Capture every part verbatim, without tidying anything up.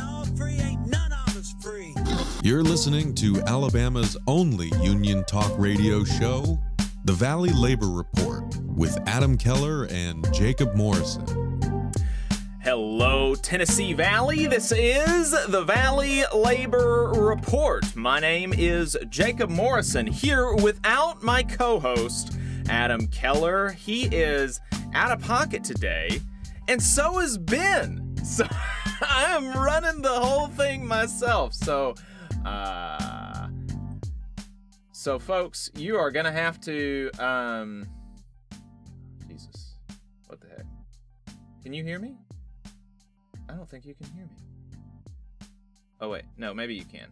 all free, ain't none of us free. You're listening to Alabama's only union talk radio show, The Valley Labor Report, with Adam Keller and Jacob Morrison. Hello, Tennessee Valley. This is the Valley Labor Report. My name is Jacob Morrison, here without my co-host, Adam Keller. He is out of pocket today, and so is Ben. So I am running the whole thing myself. So, uh, so folks, you are going to have to, um, Jesus, what the heck? Can you hear me? I don't think you can hear me. Oh, wait. No, maybe you can.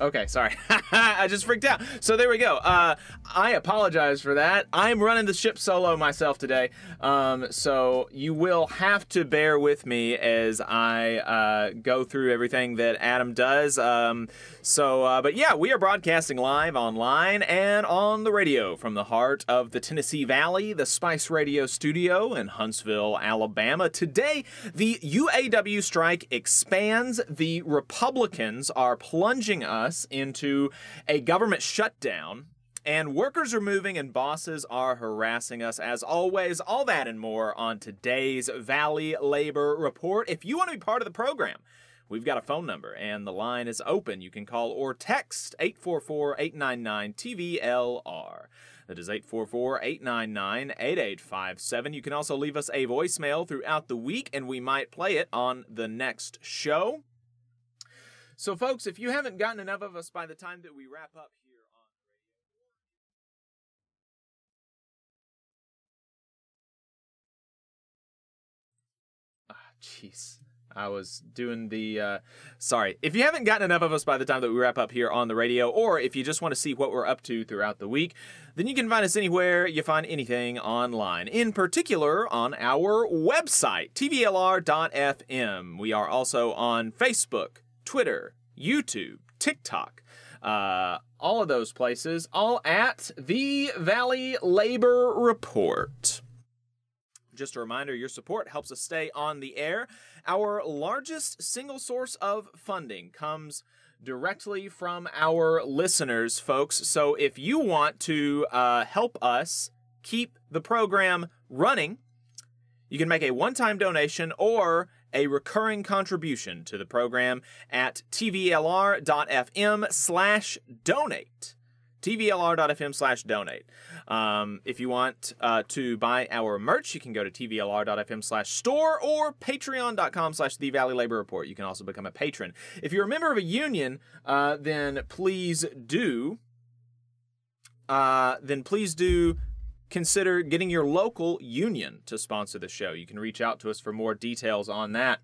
Okay, sorry. I just freaked out. So there we go. Uh, I apologize for that. I'm running the ship solo myself today. Um, so you will have to bear with me as I uh, go through everything that Adam does. Um, so, uh, but yeah, we are broadcasting live online and on the radio from the heart of the Tennessee Valley, the Spice Radio Studio in Huntsville, Alabama. Today, the U A W strike expands. The Republicans are plunging us into a government shutdown, and workers are moving and bosses are harassing us. As always, all that and more on today's Valley Labor Report. If you want to be part of the program, we've got a phone number and the line is open. You can call or text eight four four, eight nine nine, T V L R. That is eight four four, eight nine nine, eight eight five seven. You can also leave us a voicemail throughout the week and we might play it on the next show. So, folks, if you haven't gotten enough of us by the time that we wrap up here on Radio... Ah, jeez. I was doing the... Uh, sorry. If you haven't gotten enough of us by the time that we wrap up here on the radio, or if you just want to see what we're up to throughout the week, then you can find us anywhere you find anything online. In particular, on our website, T V L R dot F M. We are also on Facebook, Twitter, YouTube, TikTok, uh, all of those places, all at the Valley Labor Report. Just a reminder, your support helps us stay on the air. Our largest single source of funding comes directly from our listeners, folks. So if you want to uh, help us keep the program running, you can make a one-time donation or a recurring contribution to the program at T V L R dot F M slash donate. T V L R dot F M slash donate. Um, if you want uh, to buy our merch, you can go to T V L R dot F M slash store or patreon dot com slash the valley labor report. You can also become a patron. If you're a member of a union, uh, then please do, uh, then please do consider getting your local union to sponsor the show. You can reach out to us for more details on that.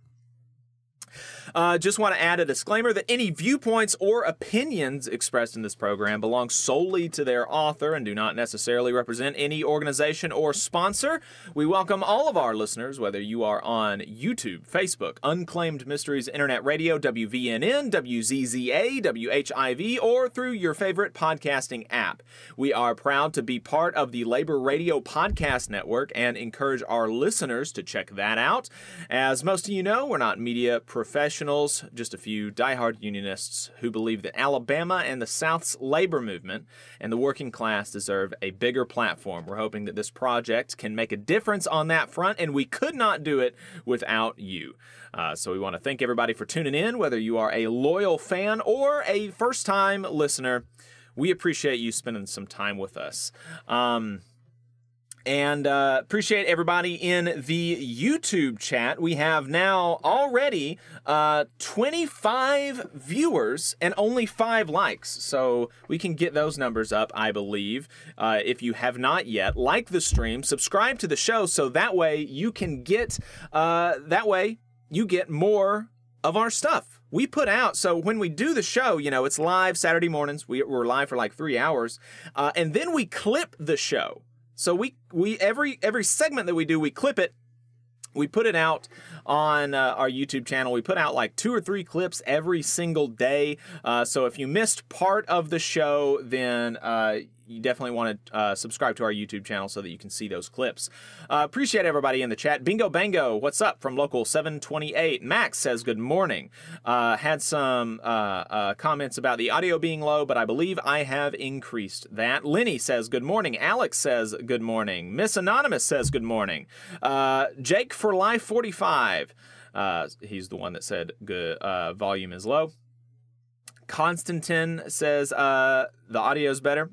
Uh, just want to add a disclaimer that any viewpoints or opinions expressed in this program belong solely to their author and do not necessarily represent any organization or sponsor. We welcome all of our listeners, whether you are on YouTube, Facebook, Unclaimed Mysteries Internet Radio, W V N N, W Z Z A, W H I V, or through your favorite podcasting app. We are proud to be part of the Labor Radio Podcast Network and encourage our listeners to check that out. As most of you know, we're not media professionals. Professionals, just a few diehard unionists who believe that Alabama and the South's labor movement and the working class deserve a bigger platform. We're hoping that this project can make a difference on that front, and we could not do it without you. Uh, so we want to thank everybody for tuning in, whether you are a loyal fan or a first-time listener. We appreciate you spending some time with us. Um... And uh, appreciate everybody in the YouTube chat. We have now already uh, twenty-five viewers and only five likes. So we can get those numbers up, I believe. Uh, if you have not yet, like the stream, subscribe to the show so that way you can get, uh, that way you get more of our stuff. We put out, so when we do the show, you know, it's live Saturday mornings. We, we're live for like three hours. Uh, and then we clip the show. So we we every every segment that we do, we clip it. We put it out on uh, our YouTube channel. We put out like two or three clips every single day. Uh, so if you missed part of the show, then uh, you definitely want to uh, subscribe to our YouTube channel so that you can see those clips. Uh, appreciate everybody in the chat. Bingo Bango, what's up from Local seven twenty-eight? Max says, good morning. Uh, had some uh, uh, comments about the audio being low, but I believe I have increased that. Lenny says, good morning. Alex says, good morning. Miss Anonymous says, good morning. Uh, Jake for Life forty-five. Uh, he's the one that said good, uh, volume is low. Constantin says, uh, the audio's better.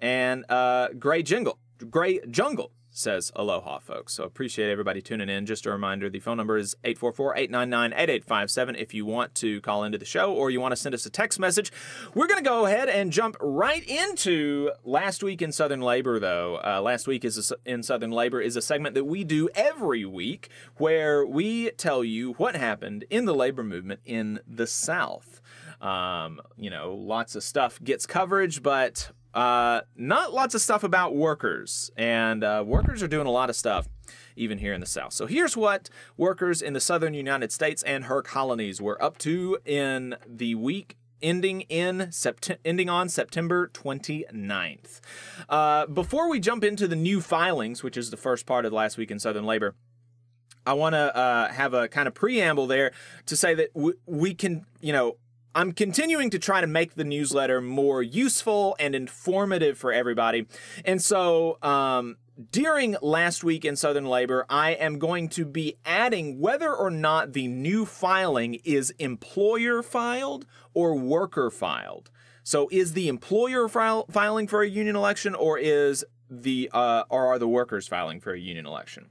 And uh, Gray Jingle, Gray Jungle says, aloha, folks. So appreciate everybody tuning in. Just a reminder, the phone number is eight four four, eight nine nine, eight eight five seven if you want to call into the show or you want to send us a text message. We're going to go ahead and jump right into Last Week in Southern Labor, though. Uh, Last Week is a, in Southern Labor is a segment that we do every week where we tell you what happened in the labor movement in the South. Um, you know, lots of stuff gets coverage, but... Uh, not lots of stuff about workers, and uh, workers are doing a lot of stuff even here in the South. So here's what workers in the southern United States and her colonies were up to in the week ending in Sept- ending on September twenty-ninth. Uh, before we jump into the new filings, which is the first part of Last Week in Southern Labor, I want to uh, have a kind of preamble there to say that w- we can, you know, I'm continuing to try to make the newsletter more useful and informative for everybody. And so um, during Last Week in Southern Labor, I am going to be adding whether or not the new filing is employer filed or worker filed. So is the employer fil- filing for a union election or is the uh, or are the workers filing for a union election?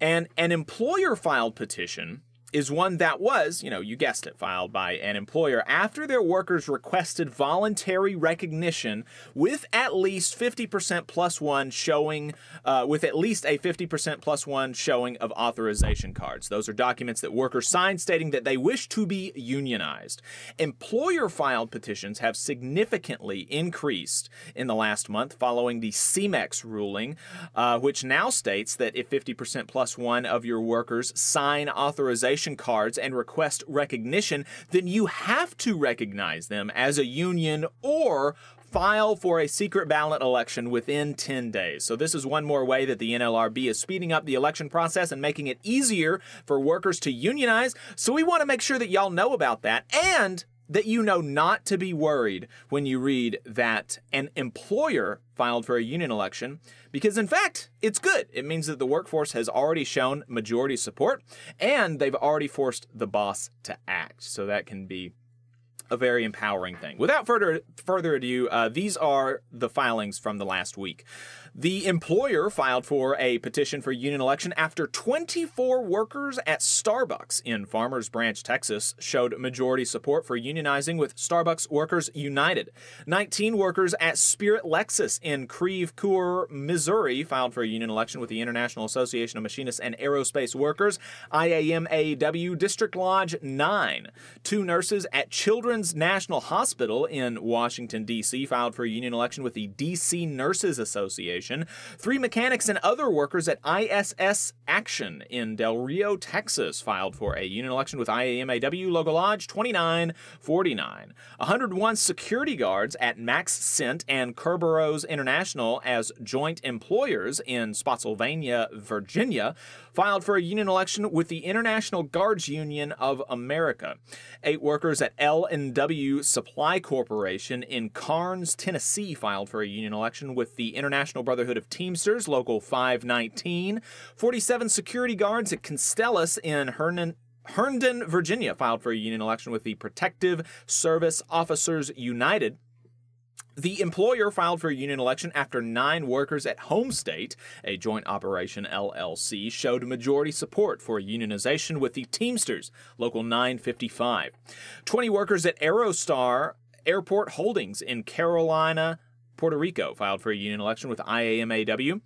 And an employer filed petition is one that was, you know, you guessed it, filed by an employer after their workers requested voluntary recognition with at least fifty percent plus one showing, uh, with at least a fifty percent plus one showing of authorization cards. Those are documents that workers signed stating that they wish to be unionized. Employer-filed petitions have significantly increased in the last month following the C MEX ruling, uh, which now states that if fifty percent plus one of your workers sign authorization cards and request recognition, then you have to recognize them as a union or file for a secret ballot election within ten days. So this is one more way that the N L R B is speeding up the election process and making it easier for workers to unionize. So we want to make sure that y'all know about that and that you know not to be worried when you read that an employer filed for a union election, because in fact, it's good. It means that the workforce has already shown majority support and they've already forced the boss to act. So that can be a very empowering thing. Without further further ado, uh, these are the filings from the last week. The employer filed for a petition for union election after twenty-four workers at Starbucks in Farmers Branch, Texas, showed majority support for unionizing with Starbucks Workers United. nineteen workers at Spirit Lexus in Creve Coeur, Missouri, filed for a union election with the International Association of Machinists and Aerospace Workers, I A M A W, District Lodge nine. Two nurses at Children's National Hospital in Washington, D C, filed for a union election with the D C Nurses Association. Three mechanics and other workers at I S S Action in Del Rio, Texas, filed for a union election with I A M A W Logo Lodge twenty-nine forty-nine. one hundred one security guards at Max Cent and Kerberos International as joint employers in Spotsylvania, Virginia, filed for a union election with the International Guards Union of America. Eight workers at L and W Supply Corporation in Carnes, Tennessee, filed for a union election with the International Brotherhood of Teamsters, Local five nineteen. forty-seven security guards at Constellus in Hernan- Herndon, Virginia, filed for a union election with the Protective Service Officers United. The employer filed for a union election after nine workers at Homestate, a joint operation L L C, showed majority support for unionization with the Teamsters, Local nine fifty-five. twenty workers at Aerostar Airport Holdings in Carolina, Puerto Rico, filed for a union election with I A M A W.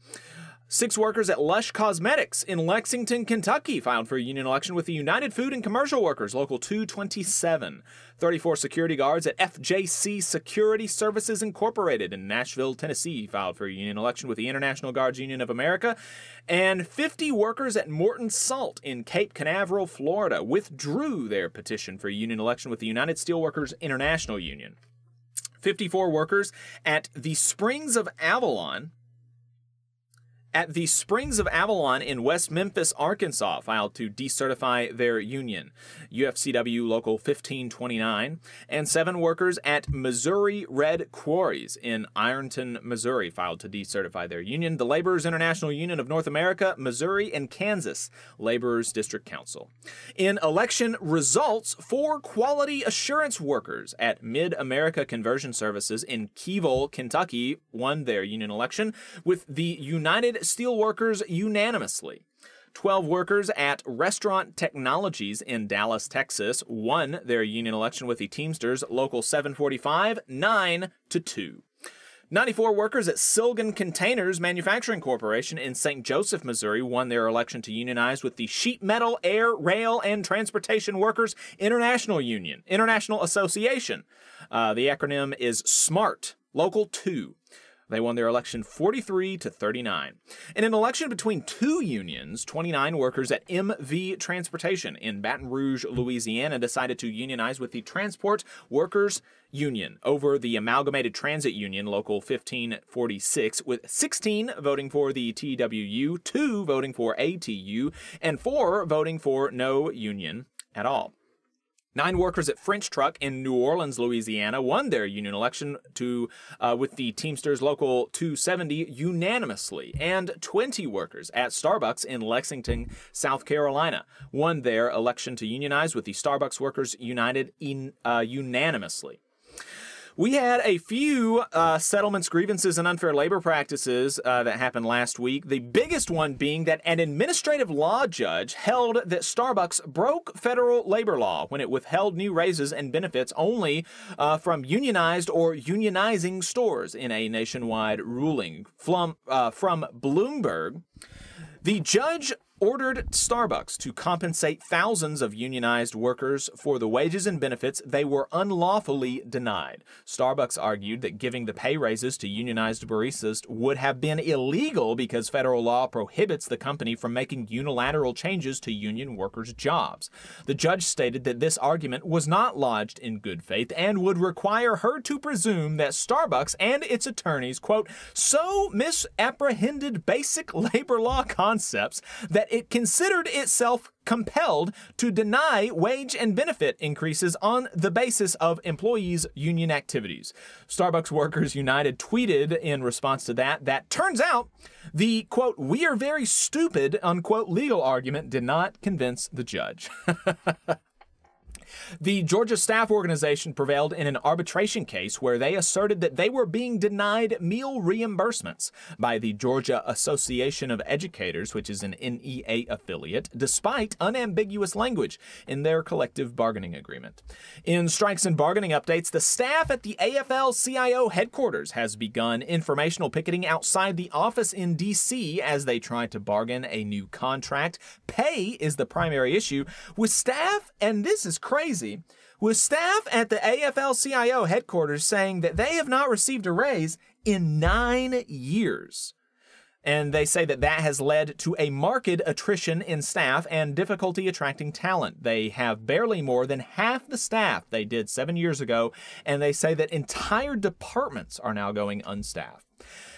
Six workers at Lush Cosmetics in Lexington, Kentucky, filed for a union election with the United Food and Commercial Workers, Local two twenty-seven. thirty-four security guards at F J C Security Services Incorporated in Nashville, Tennessee, filed for a union election with the International Guards Union of America. And fifty workers at Morton Salt in Cape Canaveral, Florida, withdrew their petition for a union election with the United Steelworkers International Union. fifty-four workers at the Springs of Avalon... At the Springs of Avalon in West Memphis, Arkansas, filed to decertify their union, U F C W Local fifteen twenty-nine, and seven workers at Missouri Red Quarries in Ironton, Missouri, filed to decertify their union, the Laborers International Union of North America, Missouri, and Kansas Laborers District Council. In election results, four quality assurance workers at Mid-America Conversion Services in Keyville, Kentucky, won their union election with the United Steelworkers unanimously. twelve workers at Restaurant Technologies in Dallas, Texas, won their union election with the Teamsters Local seven forty-five, nine to two. ninety-four workers at Silgan Containers Manufacturing Corporation in Saint Joseph, Missouri, won their election to unionize with the Sheet Metal, Air, Rail, and Transportation Workers International Union, International Association. Uh, the acronym is SMART, Local two. They won their election forty-three to thirty-nine. In an election between two unions, twenty-nine workers at M V Transportation in Baton Rouge, Louisiana, decided to unionize with the Transport Workers Union over the Amalgamated Transit Union, Local fifteen forty-six, with sixteen voting for the T W U, two voting for A T U, and four voting for no union at all. Nine workers at French Truck in New Orleans, Louisiana, won their union election to uh, with the Teamsters Local two seventy unanimously. And twenty workers at Starbucks in Lexington, South Carolina, won their election to unionize with the Starbucks Workers United in, uh, unanimously. We had a few uh, settlements, grievances, and unfair labor practices uh, that happened last week. The biggest one being that an administrative law judge held that Starbucks broke federal labor law when it withheld new raises and benefits only uh, from unionized or unionizing stores in a nationwide ruling. From, uh, from Bloomberg, the judge ordered Starbucks to compensate thousands of unionized workers for the wages and benefits they were unlawfully denied. Starbucks argued that giving the pay raises to unionized baristas would have been illegal because federal law prohibits the company from making unilateral changes to union workers' jobs. The judge stated that this argument was not lodged in good faith and would require her to presume that Starbucks and its attorneys, quote, so misapprehended basic labor law concepts that it considered itself compelled to deny wage and benefit increases on the basis of employees' union activities. Starbucks Workers United tweeted in response to that, that turns out the, quote, we are very stupid, unquote, legal argument did not convince the judge. The Georgia Staff Organization prevailed in an arbitration case where they asserted that they were being denied meal reimbursements by the Georgia Association of Educators, which is an N E A affiliate, despite unambiguous language in their collective bargaining agreement. In strikes and bargaining updates, the staff at the A F L C I O headquarters has begun informational picketing outside the office in D C as they try to bargain a new contract. Pay is the primary issue with staff, and this is crazy. Crazy, with staff at the A F L C I O headquarters saying that they have not received a raise in nine years. And they say that that has led to a marked attrition in staff and difficulty attracting talent. They have barely more than half the staff they did seven years ago, and they say that entire departments are now going unstaffed.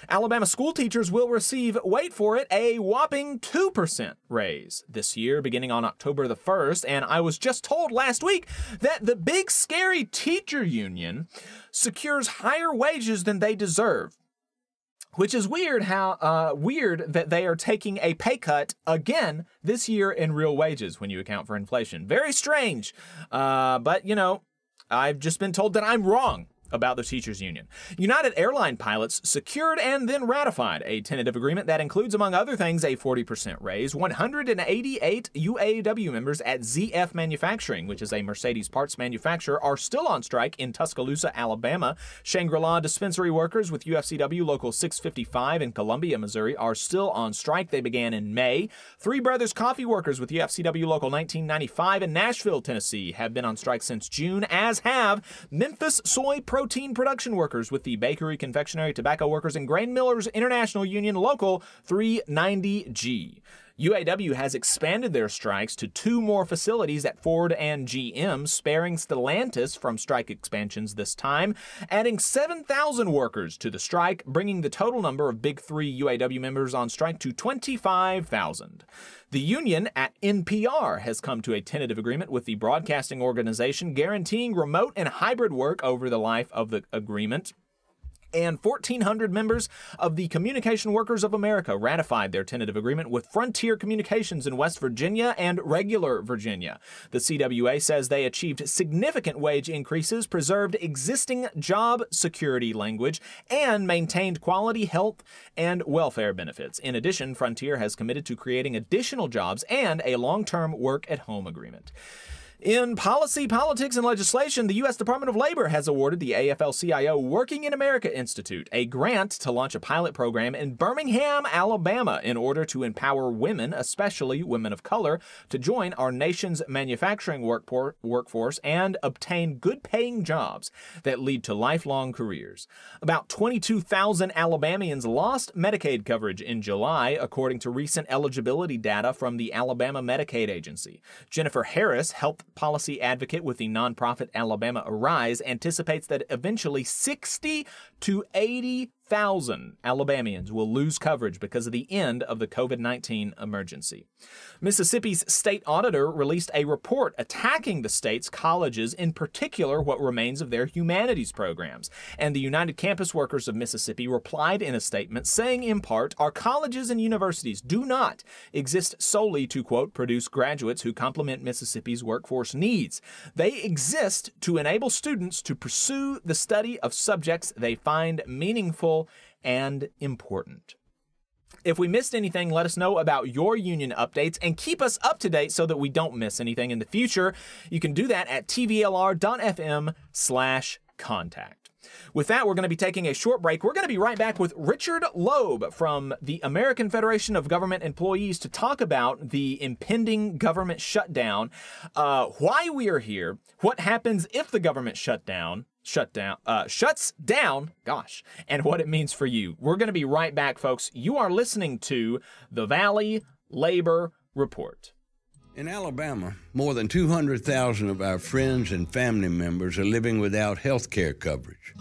Alabama school teachers will receive, wait for it, a whopping two percent raise this year, beginning on October the first, and I was just told last week that the big scary teacher union secures higher wages than they deserve. Which is weird how uh, weird that they are taking a pay cut again this year in real wages when you account for inflation. Very strange. Uh, but, you know, I've just been told that I'm wrong. about the teachers' union. United Airline pilots secured and then ratified a tentative agreement that includes, among other things, a forty percent raise, one hundred eighty-eight U A W members at Z F Manufacturing, which is a Mercedes parts manufacturer, are still on strike in Tuscaloosa, Alabama. Shangri-La dispensary workers with U F C W Local six fifty-five in Columbia, Missouri, are still on strike. They began in May. Three Brothers Coffee workers with U F C W Local nineteen ninety-five in Nashville, Tennessee, have been on strike since June, as have Memphis soy protein production workers with the Bakery, Confectionery, Tobacco Workers, and Grain Millers International Union Local three ninety G. U A W has expanded their strikes to two more facilities at Ford and G M, sparing Stellantis from strike expansions this time, adding seven thousand workers to the strike, bringing the total number of Big Three U A W members on strike to twenty-five thousand. The union at N P R has come to a tentative agreement with the broadcasting organization, guaranteeing remote and hybrid work over the life of the agreement. And fourteen hundred members of the Communication Workers of America ratified their tentative agreement with Frontier Communications in West Virginia and Regular Virginia. The C W A says they achieved significant wage increases, preserved existing job security language, and maintained quality health and welfare benefits. In addition, Frontier has committed to creating additional jobs and a long-term work-at-home agreement. In policy, politics, and legislation, the U S Department of Labor has awarded the A F L C I O Working in America Institute a grant to launch a pilot program in Birmingham, Alabama, in order to empower women, especially women of color, to join our nation's manufacturing workfor- workforce and obtain good-paying jobs that lead to lifelong careers. About twenty-two thousand Alabamians lost Medicaid coverage in July, according to recent eligibility data from the Alabama Medicaid Agency. Jennifer Harris, helped policy advocate with the nonprofit Alabama Arise, anticipates that eventually sixty to eighty thousand Alabamians will lose coverage because of the end of the COVID nineteen emergency. Mississippi's state auditor released a report attacking the state's colleges, in particular what remains of their humanities programs. And the United Campus Workers of Mississippi replied in a statement saying, in part, our colleges and universities do not exist solely to, quote, produce graduates who complement Mississippi's workforce needs. They exist to enable students to pursue the study of subjects they find meaningful and important. If we missed anything, let us know about your union updates and keep us up to date so that we don't miss anything in the future. You can do that at t v l r dot f m slash contact. With that, we're going to be taking a short break. We're going to be right back with Richard Loeb from the American Federation of Government Employees to talk about the impending government shutdown, uh, why we are here, what happens if the government shut down, shut down, uh, shuts down, gosh, and what it means for you. We're going to be right back, folks. You are listening to the Valley Labor Report. In Alabama, more than two hundred thousand of our friends and family members are living without health care coverage.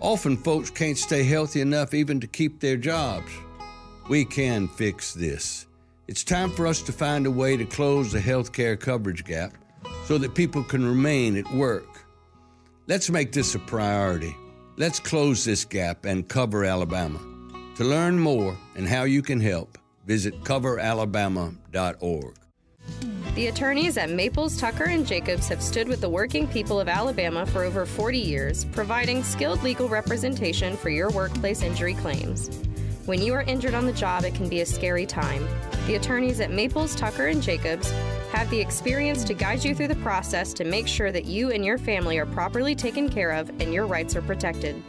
Often folks can't stay healthy enough even to keep their jobs. We can fix this. It's time for us to find a way to close the health care coverage gap so that people can remain at work. Let's make this a priority. Let's close this gap and cover Alabama. To learn more and how you can help, visit cover alabama dot org. The attorneys at Maples, Tucker, and Jacobs have stood with the working people of Alabama for over forty years, providing skilled legal representation for your workplace injury claims. When you are injured on the job, it can be a scary time. The attorneys at Maples, Tucker, and Jacobs have the experience to guide you through the process to make sure that you and your family are properly taken care of and your rights are protected.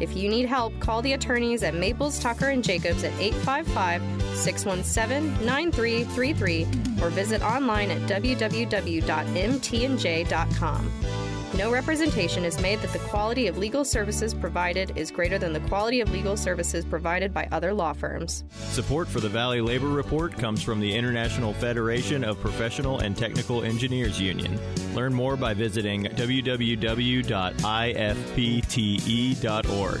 If you need help, call the attorneys at Maples, Tucker, and Jacobs at eight five five, six one seven, nine three three three or visit online at w w w dot m t n j dot com. No representation is made that the quality of legal services provided is greater than the quality of legal services provided by other law firms. Support for the Valley Labor Report comes from the International Federation of Professional and Technical Engineers Union. Learn more by visiting w w w dot i f p t e dot org.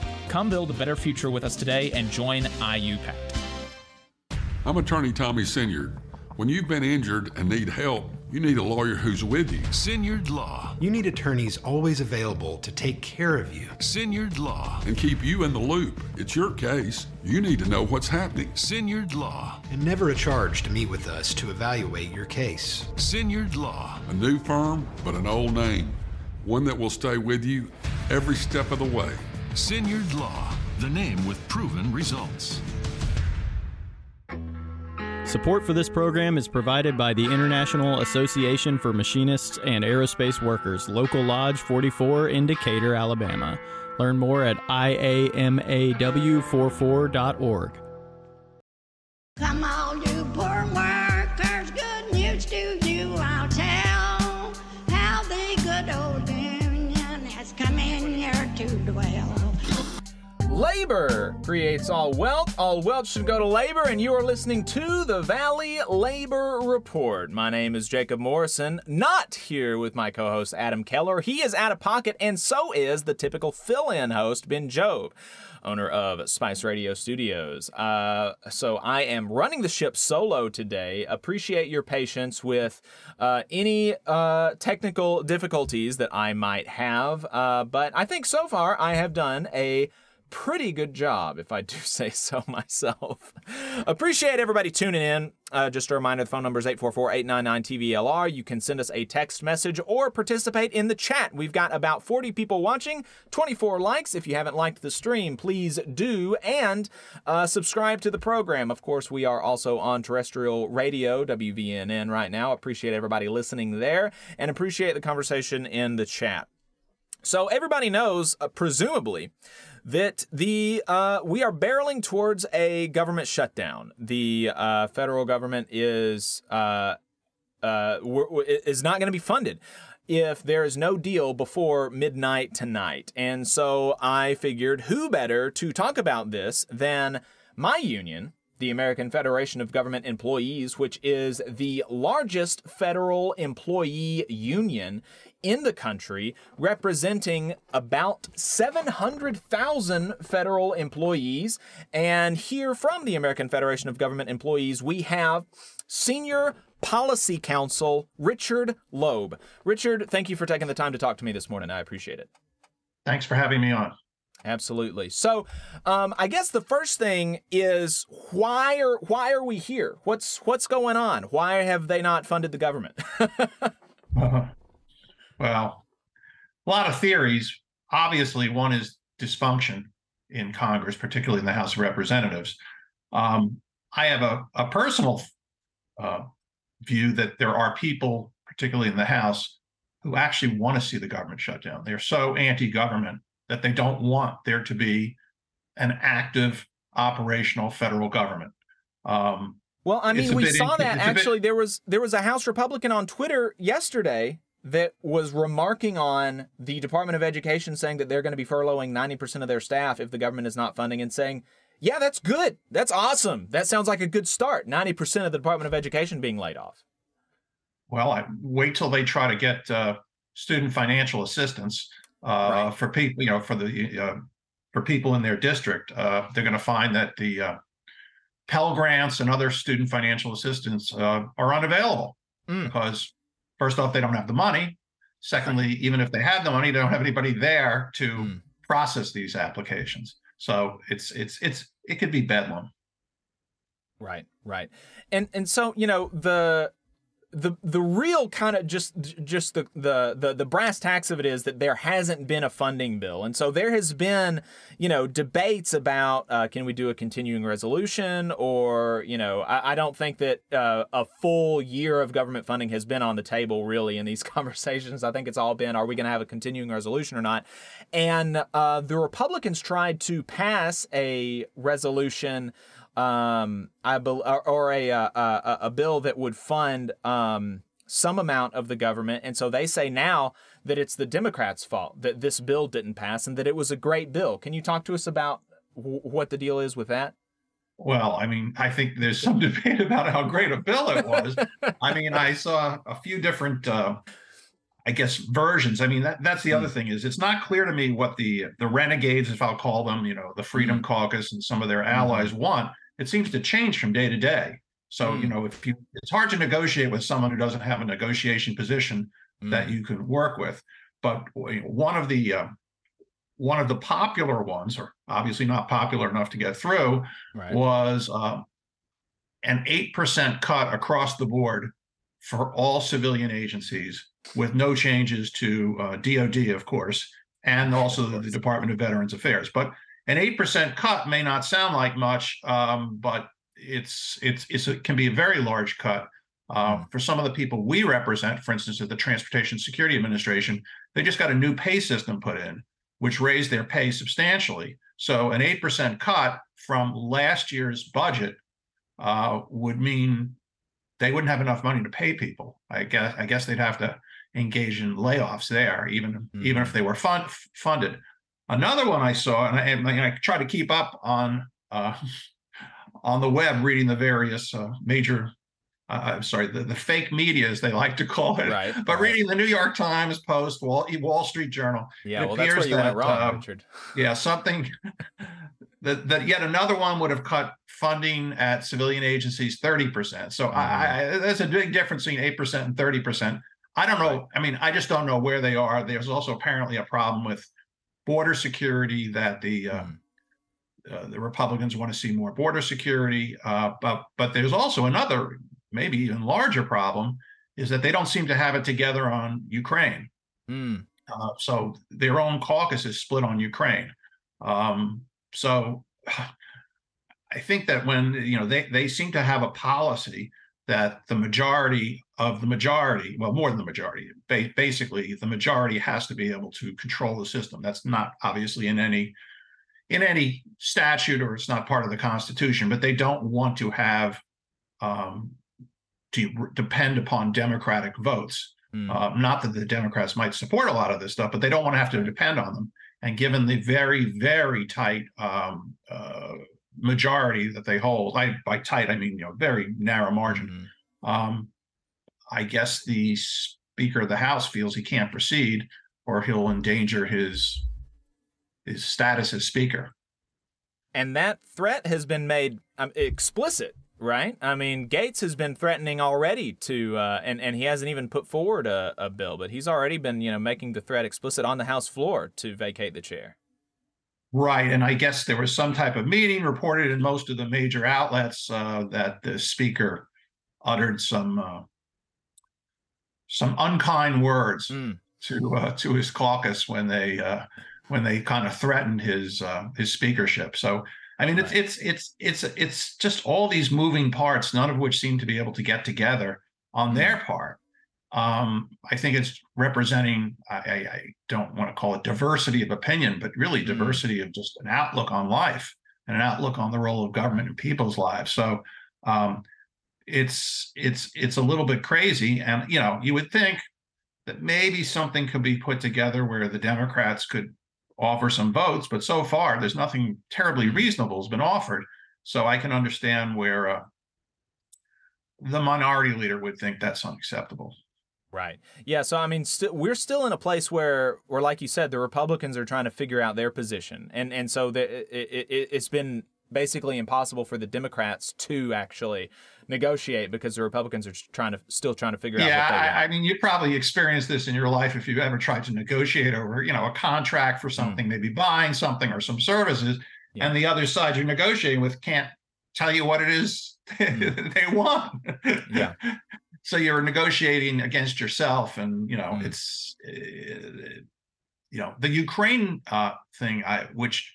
Come build a better future with us today and join I U P A T. I'm attorney Tommy Senyard. When you've been injured and need help, you need a lawyer who's with you. Senyard Law. You need attorneys always available to take care of you. Senyard Law. And keep you in the loop. It's your case. You need to know what's happening. Senyard Law. And never a charge to meet with us to evaluate your case. Senyard Law. A new firm, but an old name. One that will stay with you every step of the way. Senyard Law. The name with proven results. Support for this program is provided by the International Association for Machinists and Aerospace Workers, Local Lodge forty-four in Decatur, Alabama. Learn more at I A M A W forty-four dot org. Come all you poor workers, good news to you I'll tell, how the good old union has come in here to dwell. Labor creates all wealth. All wealth should go to labor, and you are listening to the Valley Labor Report. My name is Jacob Morrison, not here with my co-host Adam Keller. He is out of pocket, and so is the typical fill-in host, Ben Job, owner of Spice Radio Studios. Uh, so I am running the ship solo today. Appreciate your patience with uh, any uh, technical difficulties that I might have, uh, but I think so far I have done a pretty good job, if I do say so myself. Appreciate everybody tuning in. Uh, just a reminder, the phone number is eight four four, eight nine nine, T V L R. You can send us a text message or participate in the chat. We've got about forty people watching, twenty-four likes. If you haven't liked the stream, please do. And uh, subscribe to the program. Of course, we are also on terrestrial radio, W V N N, right now. Appreciate everybody listening there and appreciate the conversation in the chat. So everybody knows, uh, presumably, that the uh, we are barreling towards a government shutdown. The uh, federal government is uh, uh, is not going to be funded if there is no deal before midnight tonight. And so I figured, who better to talk about this than my union, the American Federation of Government Employees, which is the largest federal employee union in the country, representing about seven hundred thousand federal employees. And here from the American Federation of Government Employees, we have Senior Policy Counsel Richard Loeb. Richard, thank you for taking the time to talk to me this morning. I appreciate it. Thanks for having me on. Absolutely. So, um, I guess the first thing is, why are why are we here? What's what's going on? Why have they not funded the government? uh-huh. Well, a lot of theories. Obviously, one is dysfunction in Congress, particularly in the House of Representatives. Um, I have a, a personal uh, view that there are people, particularly in the House, who actually want to see the government shut down. They're so anti-government that they don't want there to be an active, operational federal government. Um, well, I mean, we saw that actually. There was there was a House Republican on Twitter yesterday that was remarking on the Department of Education saying that they're going to be furloughing ninety percent of their staff if the government is not funding, and saying, yeah, that's good. That's awesome. That sounds like a good start. ninety percent of the Department of Education being laid off. Well, I wait till they try to get uh, student financial assistance. uh, right. for people, you know, for the uh, for people in their district. Uh, they're going to find that the uh, Pell Grants and other student financial assistance uh, are unavailable mm. because, first off, they don't have the money. Secondly, right. even if they had the money, they don't have anybody there to mm. process these applications. So it's it's it's it could be bedlam. Right, right, and and so you know the. The the real kind of just just the, the the the brass tacks of it is that there hasn't been a funding bill, and so there has been you know debates about uh, can we do a continuing resolution or you know I, I don't think that uh, a full year of government funding has been on the table really in these conversations. I think it's all been are we going to have a continuing resolution or not, and uh, the Republicans tried to pass a resolution. Um, I be, or a, a a bill that would fund um some amount of the government, and so they say now that it's the Democrats' fault that this bill didn't pass and that it was a great bill. Can you talk to us about w- what the deal is with that? Well, I mean, I think there's some debate about how great a bill it was. I mean, I saw a few different, uh, I guess, versions. I mean, that that's the mm. other thing is it's not clear to me what the the renegades, if I'll call them, you know, the Freedom mm. Caucus and some of their allies mm. want. It seems to change from day to day. So, mm. you know, if you, it's hard to negotiate with someone who doesn't have a negotiation position mm. that you can work with. But one of the uh, one of the popular ones, or obviously not popular enough to get through, right. was uh, an eight percent cut across the board for all civilian agencies with no changes to uh, D O D, of course, and also the, the Department of Veterans Affairs. But an eight percent cut may not sound like much, um, but it's it's, it's a, it can be a very large cut. Uh, mm. For some of the people we represent, for instance, at the Transportation Security Administration, they just got a new pay system put in, which raised their pay substantially. So an eight percent cut from last year's budget uh, would mean they wouldn't have enough money to pay people. I guess I guess they'd have to engage in layoffs there, even mm. even if they were fund, funded. Another one I saw, and I, and I try to keep up on uh, on the web, reading the various uh, major, uh, I'm sorry, the, the fake media, as they like to call it. Right. But right. reading the New York Times, Post, Wall, Wall Street Journal. Yeah, it well, appears that's where you that, went wrong, uh, Richard. Yeah, something that, that yet another one would have cut funding at civilian agencies thirty percent. So mm-hmm. I, I, that's a big difference between eight percent and thirty percent. I don't know. Right. I mean, I just don't know where they are. There's also apparently a problem with border security, that the um, uh, the Republicans want to see more border security, uh, but but there's also another, maybe even larger problem, is that they don't seem to have it together on Ukraine. Mm. Uh, so their own caucus is split on Ukraine. Um, so I think that when you know they they seem to have a policy that the majority of the majority, well, more than the majority, ba- basically the majority has to be able to control the system. That's not obviously in any in any statute, or it's not part of the Constitution, but they don't want to have um, to re- depend upon Democratic votes. Mm. Uh, not that the Democrats might support a lot of this stuff, but they don't want to have to depend on them. And given the very, very tight um, uh, majority that they hold, I, by tight, I mean, you know, very narrow margin. Mm. Um, I guess the Speaker of the House feels he can't proceed, or he'll endanger his his status as Speaker. And that threat has been made um, explicit, right? I mean, Gates has been threatening already to, uh, and and he hasn't even put forward a, a bill, but he's already been, you know, making the threat explicit on the House floor to vacate the chair. Right, and I guess there was some type of meeting reported in most of the major outlets uh, that the Speaker uttered some uh, some unkind words mm. to uh, to his caucus when they uh, when they kind of threatened his uh, his speakership. So I mean, right. it's it's it's it's it's just all these moving parts, none of which seem to be able to get together on mm. their part. Um, I think it's representing, I, I, I don't want to call it diversity of opinion, but really diversity mm. of just an outlook on life and an outlook on the role of government in people's lives. So um, it's it's it's a little bit crazy. And, you know, you would think that maybe something could be put together where the Democrats could offer some votes. But so far, there's nothing terribly reasonable has been offered. So I can understand where uh, the minority leader would think that's unacceptable. Right. Yeah. So, I mean, st- we're still in a place where, where, like you said, the Republicans are trying to figure out their position. And and so the, it, it, it's been basically impossible for the Democrats to actually negotiate because the Republicans are trying to still trying to figure yeah, out what they want. I mean, you probably experienced this in your life if you've ever tried to negotiate over, you know, a contract for something, mm. maybe buying something or some services, yeah. and the other side you're negotiating with can't tell you what it is mm. they want. Yeah. So you're negotiating against yourself, and you know mm. it's, uh, you know, the Ukraine uh, thing, I, which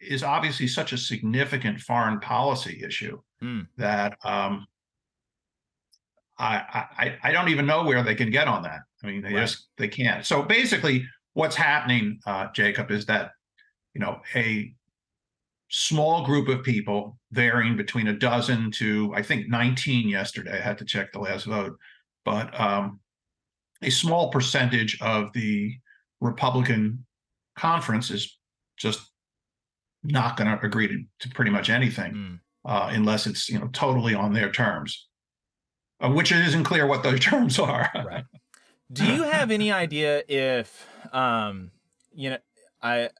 is obviously such a significant foreign policy issue mm. that um, I, I I don't even know where they can get on that. I mean, they right. just they can't. So basically, what's happening, uh, Jacob, is that you know a small group of people, varying between a dozen to, I think, nineteen yesterday. I had to check the last vote. But um, a small percentage of the Republican conference is just not going to agree to, to pretty much anything mm. uh, unless it's, you know, totally on their terms, uh, which it isn't clear what those terms are. Right. Do you have any idea if, um, you know, I...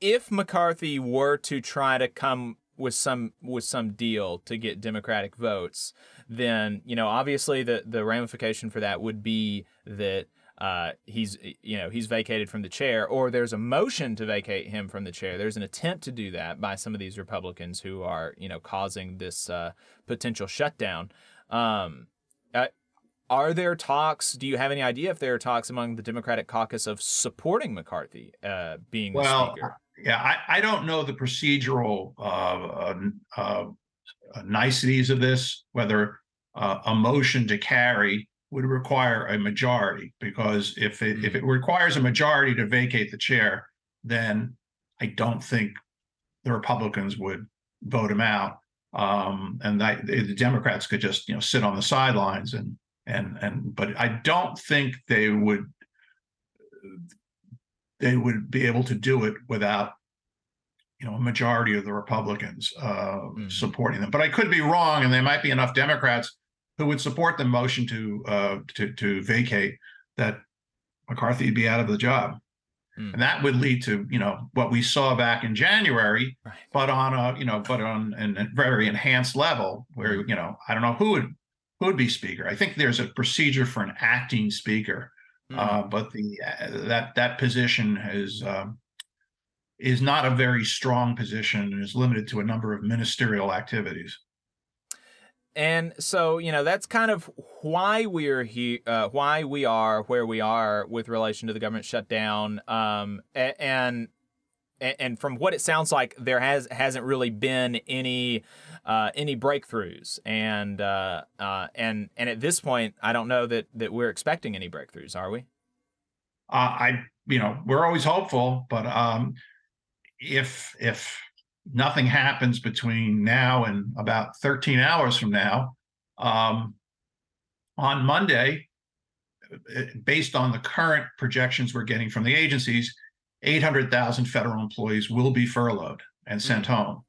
if McCarthy were to try to come with some with some deal to get Democratic votes, then, you know, obviously the, the ramification for that would be that uh, he's, you know, he's vacated from the chair, or there's a motion to vacate him from the chair. There's an attempt to do that by some of these Republicans who are, you know, causing this uh, potential shutdown. Um, uh, are there talks, do you have any idea if there are talks among the Democratic caucus of supporting McCarthy uh, being well, the speaker? Yeah, I, I don't know the procedural uh, uh, uh, niceties of this, whether uh, a motion to carry would require a majority, because if it, mm-hmm. if it requires a majority to vacate the chair, then I don't think the Republicans would vote him out. Um, and that, the Democrats could just, you know, sit on the sidelines. and and and. But I don't think they would... they would be able to do it without, you know, a majority of the Republicans uh, mm. supporting them. But I could be wrong, and there might be enough Democrats who would support the motion to uh, to, to vacate that McCarthy would be out of the job. Mm. And that would lead to, you know, what we saw back in January, right. but on a, you know, but on a very enhanced level where, you know, I don't know who would, who would be speaker. I think there's a procedure for an acting speaker. Uh, but the uh, that that position is um, is not a very strong position and is limited to a number of ministerial activities. And so, you know, that's kind of why we're here, uh, why we are where we are with relation to the government shutdown. Um, and and from what it sounds like, there has hasn't really been any uh, any breakthroughs, and uh, uh, and and at this point, I don't know that that we're expecting any breakthroughs, are we? Uh, I you know we're always hopeful, but um, if if nothing happens between now and about thirteen hours from now, um, on Monday, based on the current projections we're getting from the agencies, eight hundred thousand federal employees will be furloughed and sent mm-hmm. home.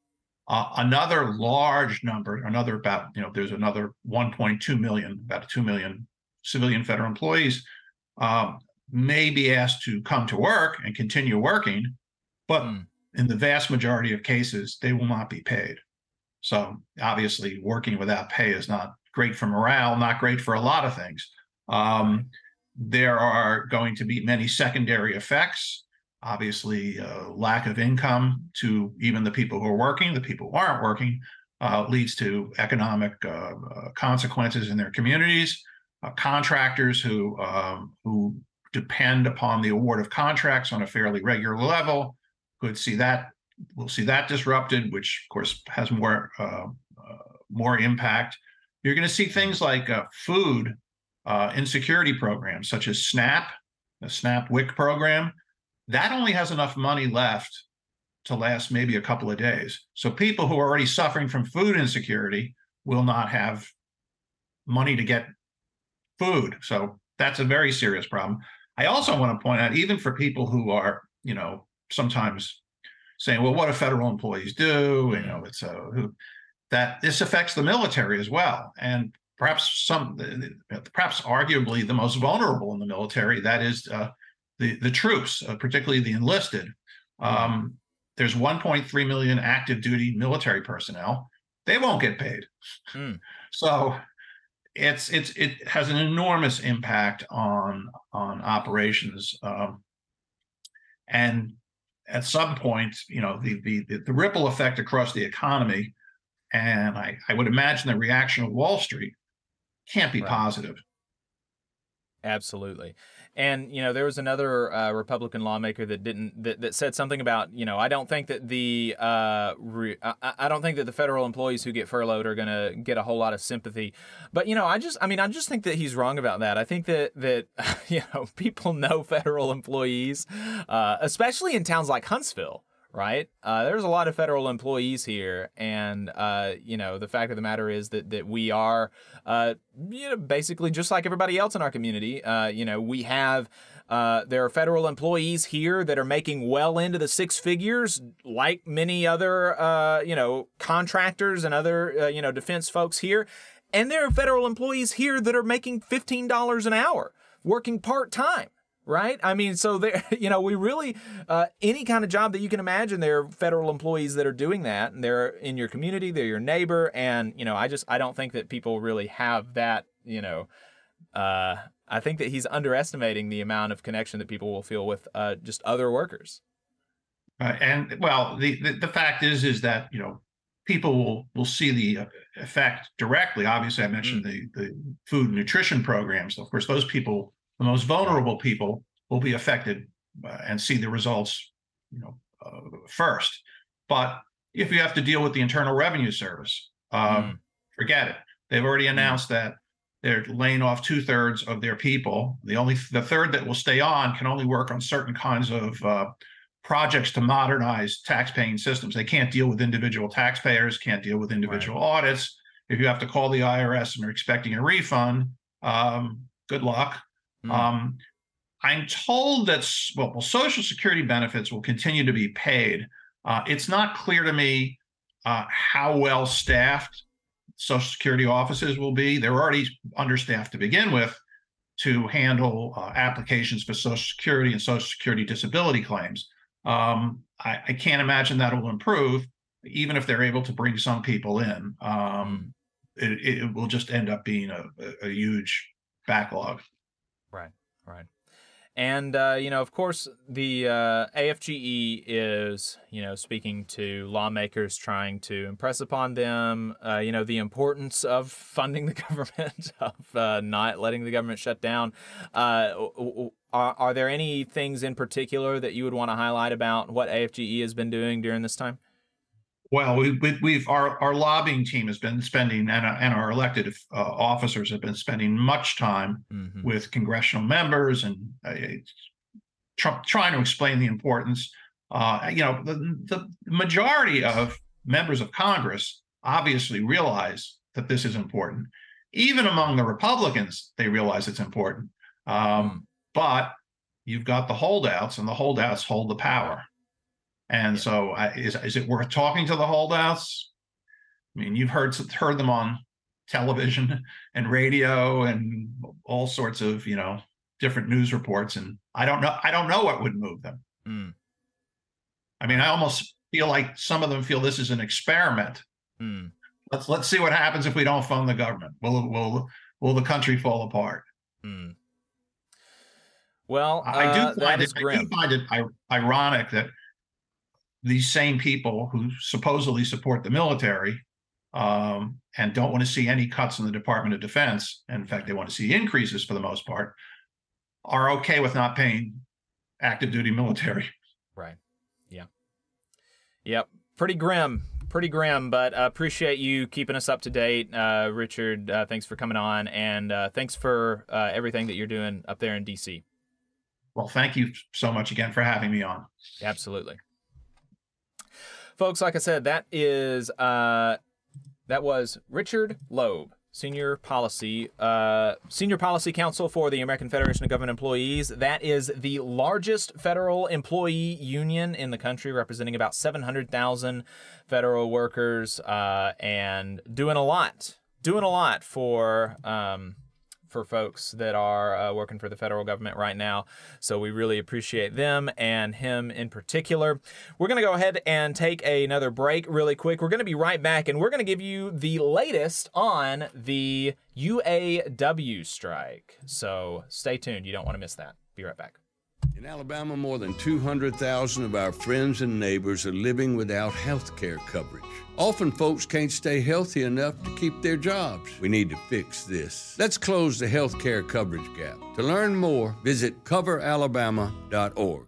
Uh, another large number, another about, you know, there's another one point two million, about two million civilian federal employees um, may be asked to come to work and continue working, but mm. in the vast majority of cases, they will not be paid. So obviously working without pay is not great for morale, not great for a lot of things. Um, there are going to be many secondary effects. Obviously, uh, lack of income to even the people who are working, the people who aren't working, uh, leads to economic uh, uh, consequences in their communities. Uh, contractors who um, who depend upon the award of contracts on a fairly regular level could see that will see that disrupted, which of course has more uh, uh, more impact. You're going to see things like uh, food uh, insecurity programs, such as SNAP, the SNAP WIC program. That only has enough money left to last maybe a couple of days. So people who are already suffering from food insecurity will not have money to get food. So that's a very serious problem. I also want to point out, even for people who are, you know, sometimes saying, well, what do federal employees do? You know, it's a, that this affects the military as well. And perhaps some, perhaps arguably the most vulnerable in the military, that is uh, the, the troops, uh, particularly the enlisted. Um, there's one point three million active duty military personnel. They won't get paid. Hmm. So it's it's it has an enormous impact on on operations. Um, and at some point, you know, the, the the ripple effect across the economy, and I, I would imagine the reaction of Wall Street can't be right. positive. Absolutely. And, you know, there was another uh, Republican lawmaker that didn't that, that said something about, you know, I don't think that the uh, re- I, I don't think that the federal employees who get furloughed are going to get a whole lot of sympathy. But, you know, I just I mean, I just think that he's wrong about that. I think that that, you know, people know federal employees, uh, especially in towns like Huntsville. Right. Uh, there's a lot of federal employees here. And, uh, you know, the fact of the matter is that that we are, uh, you know, basically just like everybody else in our community. Uh, you know, we have uh, there are federal employees here that are making well into the six figures, like many other, uh, you know, contractors and other, uh, you know, defense folks here. And there are federal employees here that are making fifteen dollars an hour working part time. Right. I mean, so there, you know, we really uh, any kind of job that you can imagine, there are federal employees that are doing that, and they're in your community, they're your neighbor. And, you know, I just I don't think that people really have that, you know, uh, I think that he's underestimating the amount of connection that people will feel with uh, just other workers. Uh, and well, the, the, the fact is, is that, you know, people will, will see the effect directly. Obviously, I mentioned the, the food and nutrition programs. Of course, those people, the most vulnerable people, will be affected uh, and see the results, you know, uh, first. But if you have to deal with the Internal Revenue Service, um, mm. forget it. They've already announced mm. that they're laying off two thirds of their people. The only the third that will stay on can only work on certain kinds of uh, projects to modernize taxpaying systems. They can't deal with individual taxpayers, can't deal with individual right. audits. If you have to call the I R S and are expecting a refund, um, good luck. Um, I'm told that well, well, Social Security benefits will continue to be paid. Uh, it's not clear to me uh, how well staffed Social Security offices will be. They're already understaffed to begin with to handle uh, applications for Social Security and Social Security disability claims. Um, I, I can't imagine that will improve, even if they're able to bring some people in. Um, it, it will just end up being a, a huge backlog. Right, right. And, uh, you know, of course, the uh, A F G E is, you know, speaking to lawmakers, trying to impress upon them, uh, you know, the importance of funding the government, of uh, not letting the government shut down. Uh, are, are there any things in particular that you would want to highlight about what A F G E has been doing during this time? Well, we, we, we've our, our lobbying team has been spending, and, uh, and our elected uh, officers have been spending much time mm-hmm. with congressional members and uh, tr- trying to explain the importance. Uh, you know, the, the majority of members of Congress obviously realize that this is important. Even among the Republicans, they realize it's important. Um, but you've got the holdouts, and the holdouts hold the power. And yeah. so I, is is it worth talking to the holdouts? I mean, you've heard heard them on television and radio and all sorts of, you know, different news reports. And I don't know. I don't know what would move them. Mm. I mean, I almost feel like some of them feel this is an experiment. Mm. Let's let's see what happens if we don't fund the government. Will will will the country fall apart? Mm. Well, uh, I do find it, I do find it ironic that these same people who supposedly support the military um, and don't want to see any cuts in the Department of Defense, and in fact, they want to see increases for the most part, are okay with not paying active duty military. Right. Yeah. Yep. Pretty grim. Pretty grim, but I uh, appreciate you keeping us up to date. Uh, Richard, uh, thanks for coming on, and uh, thanks for uh, everything that you're doing up there in D C. Well, thank you so much again for having me on. Absolutely. Folks, like I said, that is uh, that was Richard Loeb, senior policy uh, senior policy counsel for the American Federation of Government Employees. That is the largest federal employee union in the country, representing about seven hundred thousand federal workers uh, and doing a lot doing a lot for um, for folks that are uh, working for the federal government right now. So we really appreciate them and him in particular. We're going to go ahead and take a, another break really quick. We're going to be right back, and we're going to give you the latest on the U A W strike. So stay tuned. You don't want to miss that. Be right back. In Alabama, more than two hundred thousand of our friends and neighbors are living without health care coverage. Often folks can't stay healthy enough to keep their jobs. We need to fix this. Let's close the health care coverage gap. To learn more, visit cover alabama dot org.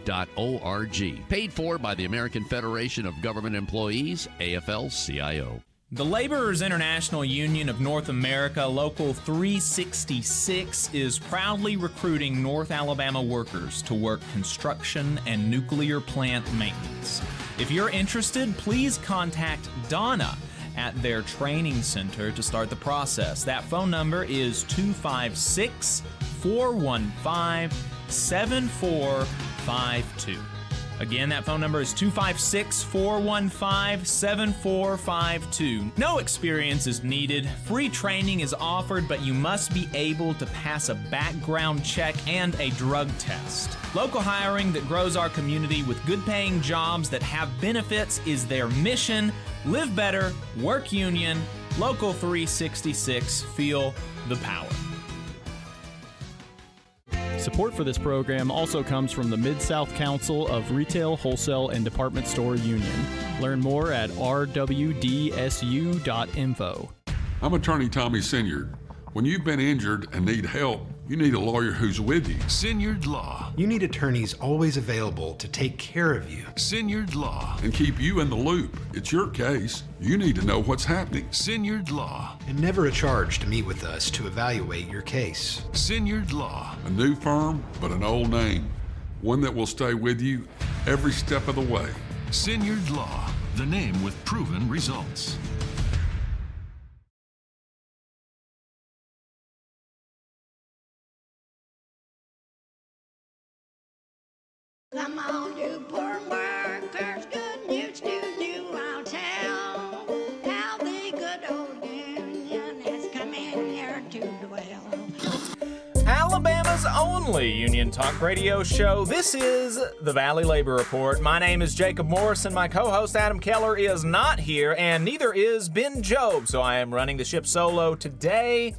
dot org. Paid for by the American Federation of Government Employees, A F L C I O. The Laborers International Union of North America, Local three sixty-six, is proudly recruiting North Alabama workers to work construction and nuclear plant maintenance. If you're interested, please contact Donna at their training center to start the process. That phone number is two five six, four one five, seven four five two. Again, that phone number is two five six, four one five, seven four five two. No experience is needed. Free training is offered, but you must be able to pass a background check and a drug test. Local hiring that grows our community with good-paying jobs that have benefits is their mission. Live better, work union, Local three sixty-six, feel the power. Support for this program also comes from the Mid-South Council of Retail, Wholesale, and Department Store Union. Learn more at r w d s u dot info. I'm attorney Tommy Senior. When you've been injured and need help, you need a lawyer who's with you. Sinyard Law. You need attorneys always available to take care of you. Sinyard Law. And keep you in the loop. It's your case. You need to know what's happening. Sinyard Law. And never a charge to meet with us to evaluate your case. Sinyard Law. A new firm, but an old name. One that will stay with you every step of the way. Sinyard Law. The name with proven results. Come on, you poor workers, good news to you I'll tell, how the good old union has come in here to dwell. Alabama's only union talk radio show. This is the Valley Labor Report. My name is Jacob Morrison. My co-host Adam Keller is not here, and neither is Ben Job, so I am running the ship solo today.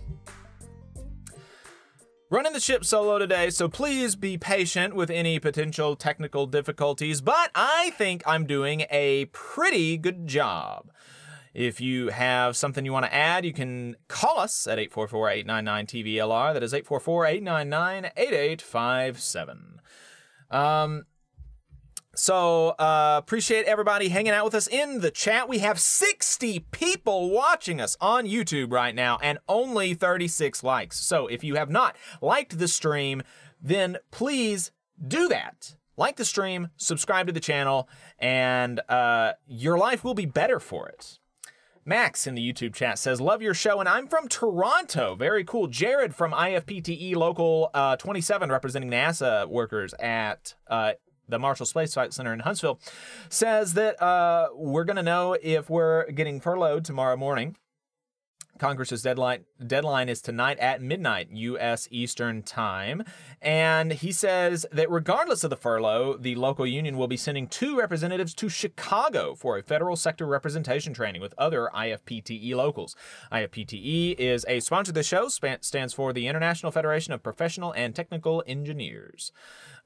Running the ship solo today, so please be patient with any potential technical difficulties, but I think I'm doing a pretty good job. If you have something you want to add, you can call us at eight four four, eight nine nine, T V L R. That is eight four four, eight nine nine, eight eight five seven. Um... So uh, appreciate everybody hanging out with us in the chat. We have sixty people watching us on YouTube right now and only thirty-six likes. So if you have not liked the stream, then please do that. Like the stream, subscribe to the channel, and uh, your life will be better for it. Max in the YouTube chat says, love your show, and I'm from Toronto. Very cool. Jared from I F P T E Local uh, twenty-seven, representing NASA workers at uh the Marshall Space Flight Center in Huntsville, says that uh, we're going to know if we're getting furloughed tomorrow morning. Congress's deadline deadline is tonight at midnight U S Eastern Time. And he says that regardless of the furlough, the local union will be sending two representatives to Chicago for a federal sector representation training with other I F P T E locals. I F P T E is a sponsor of the show, stands for the International Federation of Professional and Technical Engineers.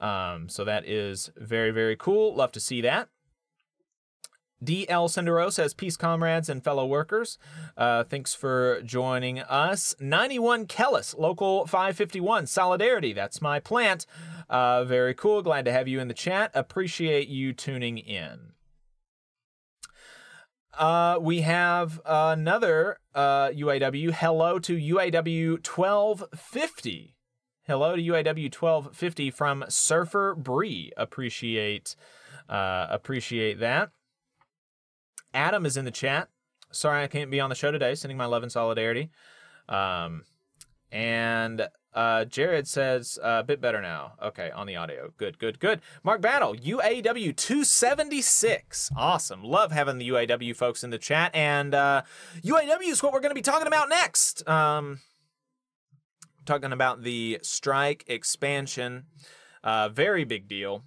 Um, so that is very, very cool. Love to see that. D L Cindero says, peace, comrades and fellow workers. Uh, thanks for joining us. ninety-one Kellis, Local five fifty-one, Solidarity. That's my plant. Uh, very cool. Glad to have you in the chat. Appreciate you tuning in. Uh, we have another uh, U A W. Hello to U A W twelve fifty. Hello to U A W twelve fifty from Surfer Bree. Appreciate, uh, appreciate that. Adam is in the chat. Sorry I can't be on the show today. Sending my love and solidarity. Um, and uh, Jared says, a uh, bit better now. Okay, on the audio. Good, good, good. Mark Battle, U A W two seventy-six. Awesome. Love having the U A W folks in the chat. And uh, U A W is what we're going to be talking about next. Um, talking about the strike expansion. Uh, very big deal.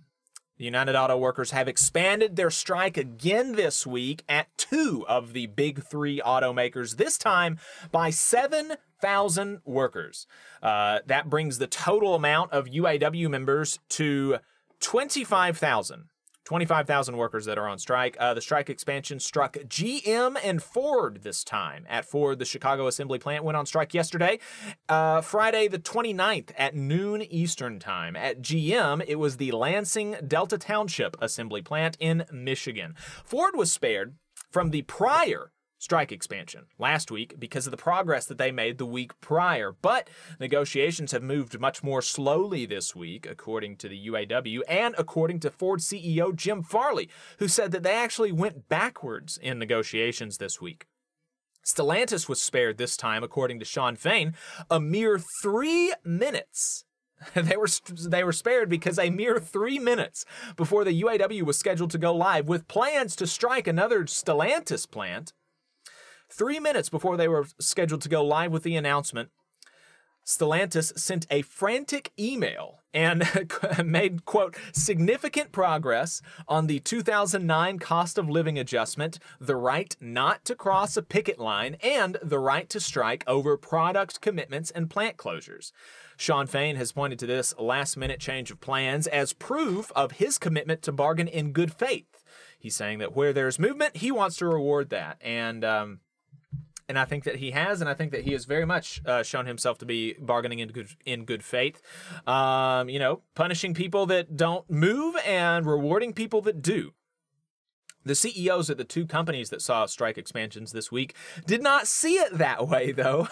The United Auto Workers have expanded their strike again this week at two of the big three automakers, this time by seven thousand workers. Uh, that brings the total amount of U A W members to twenty-five thousand. twenty-five thousand workers that are on strike. Uh, the strike expansion struck G M and Ford this time. At Ford, the Chicago assembly plant went on strike yesterday, uh, Friday the twenty-ninth at noon Eastern time. At G M, it was the Lansing Delta Township assembly plant in Michigan. Ford was spared from the prior strike expansion last week because of the progress that they made the week prior. But negotiations have moved much more slowly this week, according to the U A W and according to Ford C E O Jim Farley, who said that they actually went backwards in negotiations this week. Stellantis was spared this time, according to Sean Fain, a mere three minutes. They were they were spared because a mere three minutes before the U A W was scheduled to go live with plans to strike another Stellantis plant. Three minutes before they were scheduled to go live with the announcement, Stellantis sent a frantic email and made, quote, significant progress on the two thousand nine cost of living adjustment, the right not to cross a picket line, and the right to strike over product commitments and plant closures. Sean Fain has pointed to this last-minute change of plans as proof of his commitment to bargain in good faith. He's saying that where there's movement, he wants to reward that. And um, and I think that he has, and I think that he has very much uh, shown himself to be bargaining in good, in good faith. Um, you know, punishing people that don't move and rewarding people that do. The C E Os at the two companies that saw strike expansions this week did not see it that way, though,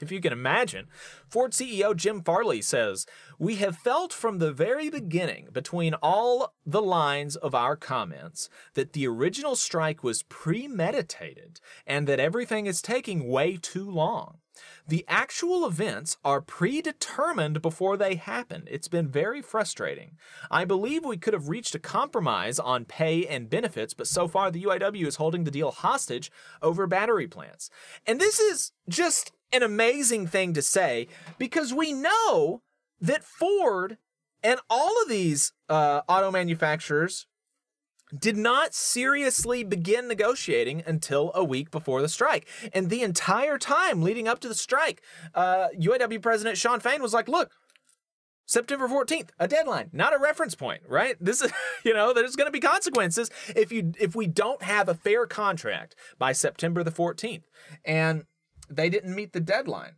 if you can imagine. Ford C E O Jim Farley says, we have felt from the very beginning, between all the lines of our comments, that the original strike was premeditated and that everything is taking way too long. The actual events are predetermined before they happen. It's been very frustrating. I believe we could have reached a compromise on pay and benefits, but so far the U A W is holding the deal hostage over battery plants. And this is just an amazing thing to say, because we know that Ford and all of these uh, auto manufacturers did not seriously begin negotiating until a week before the strike. And the entire time leading up to the strike, uh, U A W President Sean Fain was like, look, September fourteenth, a deadline, not a reference point, right? This is, you know, there's going to be consequences if you if we don't have a fair contract by September the fourteenth. And they didn't meet the deadline.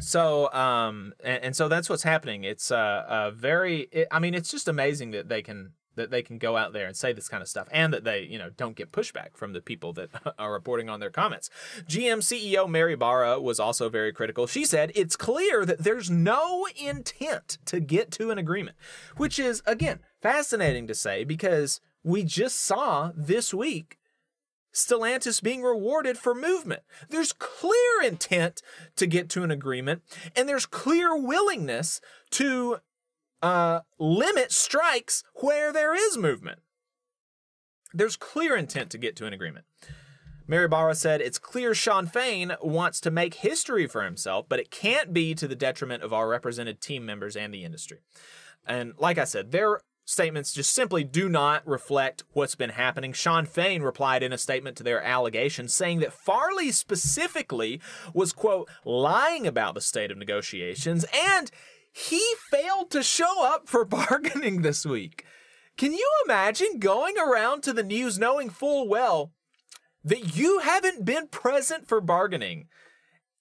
So, um, and, and so that's what's happening. It's uh, a very, it, I mean, it's just amazing that they can that they can go out there and say this kind of stuff, and that they, you know, don't get pushback from the people that are reporting on their comments. G M C E O Mary Barra was also very critical. She said, it's clear that there's no intent to get to an agreement, which is, again, fascinating to say, because we just saw this week Stellantis being rewarded for movement. There's clear intent to get to an agreement, and there's clear willingness to Uh, limit strikes where there is movement. There's clear intent to get to an agreement. Mary Barra said, it's clear Sean Fain wants to make history for himself, but it can't be to the detriment of our represented team members and the industry. And like I said, their statements just simply do not reflect what's been happening. Sean Fain replied in a statement to their allegations, saying that Farley specifically was, quote, lying about the state of negotiations, and he failed to show up for bargaining this week. Can you imagine going around to the news knowing full well that you haven't been present for bargaining,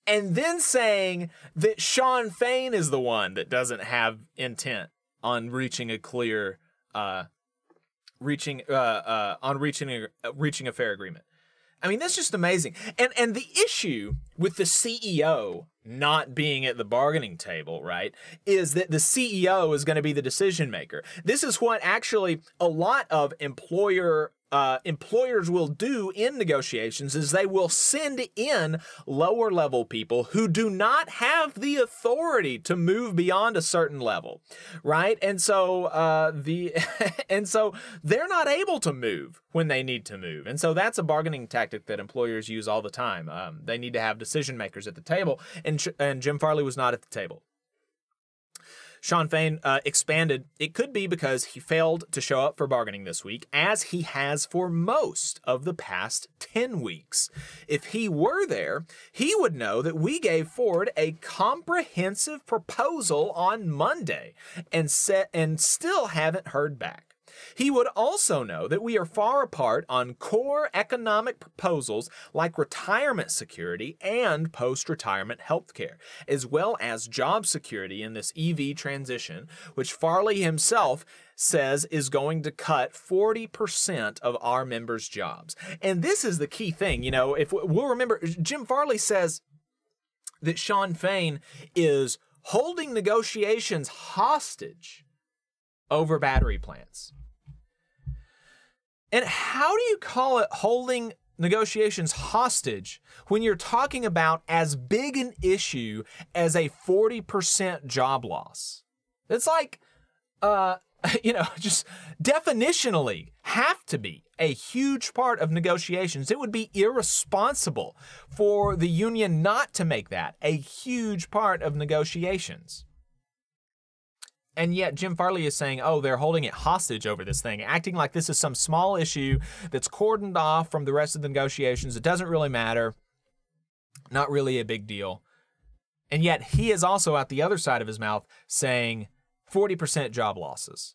and then saying that Sean Fain is the one that doesn't have intent on reaching a clear, uh, reaching, uh, uh, on reaching, a, reaching a fair agreement? I mean, that's just amazing. And and the issue with the C E O not being at the bargaining table, right, is that the C E O is going to be the decision maker. This is what actually a lot of employer uh, employers will do in negotiations, is they will send in lower level people who do not have the authority to move beyond a certain level, right? And so uh, the and so they're not able to move when they need to move. And so that's a bargaining tactic that employers use all the time. Um, they need to have decision makers at the table, and and Jim Farley was not at the table. Sean Fain uh, expanded, it could be because he failed to show up for bargaining this week, as he has for most of the past ten weeks. If he were there, he would know that we gave Ford a comprehensive proposal on Monday and set, and still haven't heard back. He would also know that we are far apart on core economic proposals like retirement security and post-retirement health care, as well as job security in this E V transition, which Farley himself says is going to cut forty percent of our members' jobs. And this is the key thing, you know, if we'll remember, Jim Farley says that Sean Fain is holding negotiations hostage over battery plants. And how do you call it holding negotiations hostage when you're talking about as big an issue as a forty percent job loss? It's like, uh, you know, just definitionally have to be a huge part of negotiations. It would be irresponsible for the union not to make that a huge part of negotiations. And yet Jim Farley is saying, oh, they're holding it hostage over this thing, acting like this is some small issue that's cordoned off from the rest of the negotiations. It doesn't really matter. Not really a big deal. And yet he is also out the other side of his mouth saying forty percent job losses.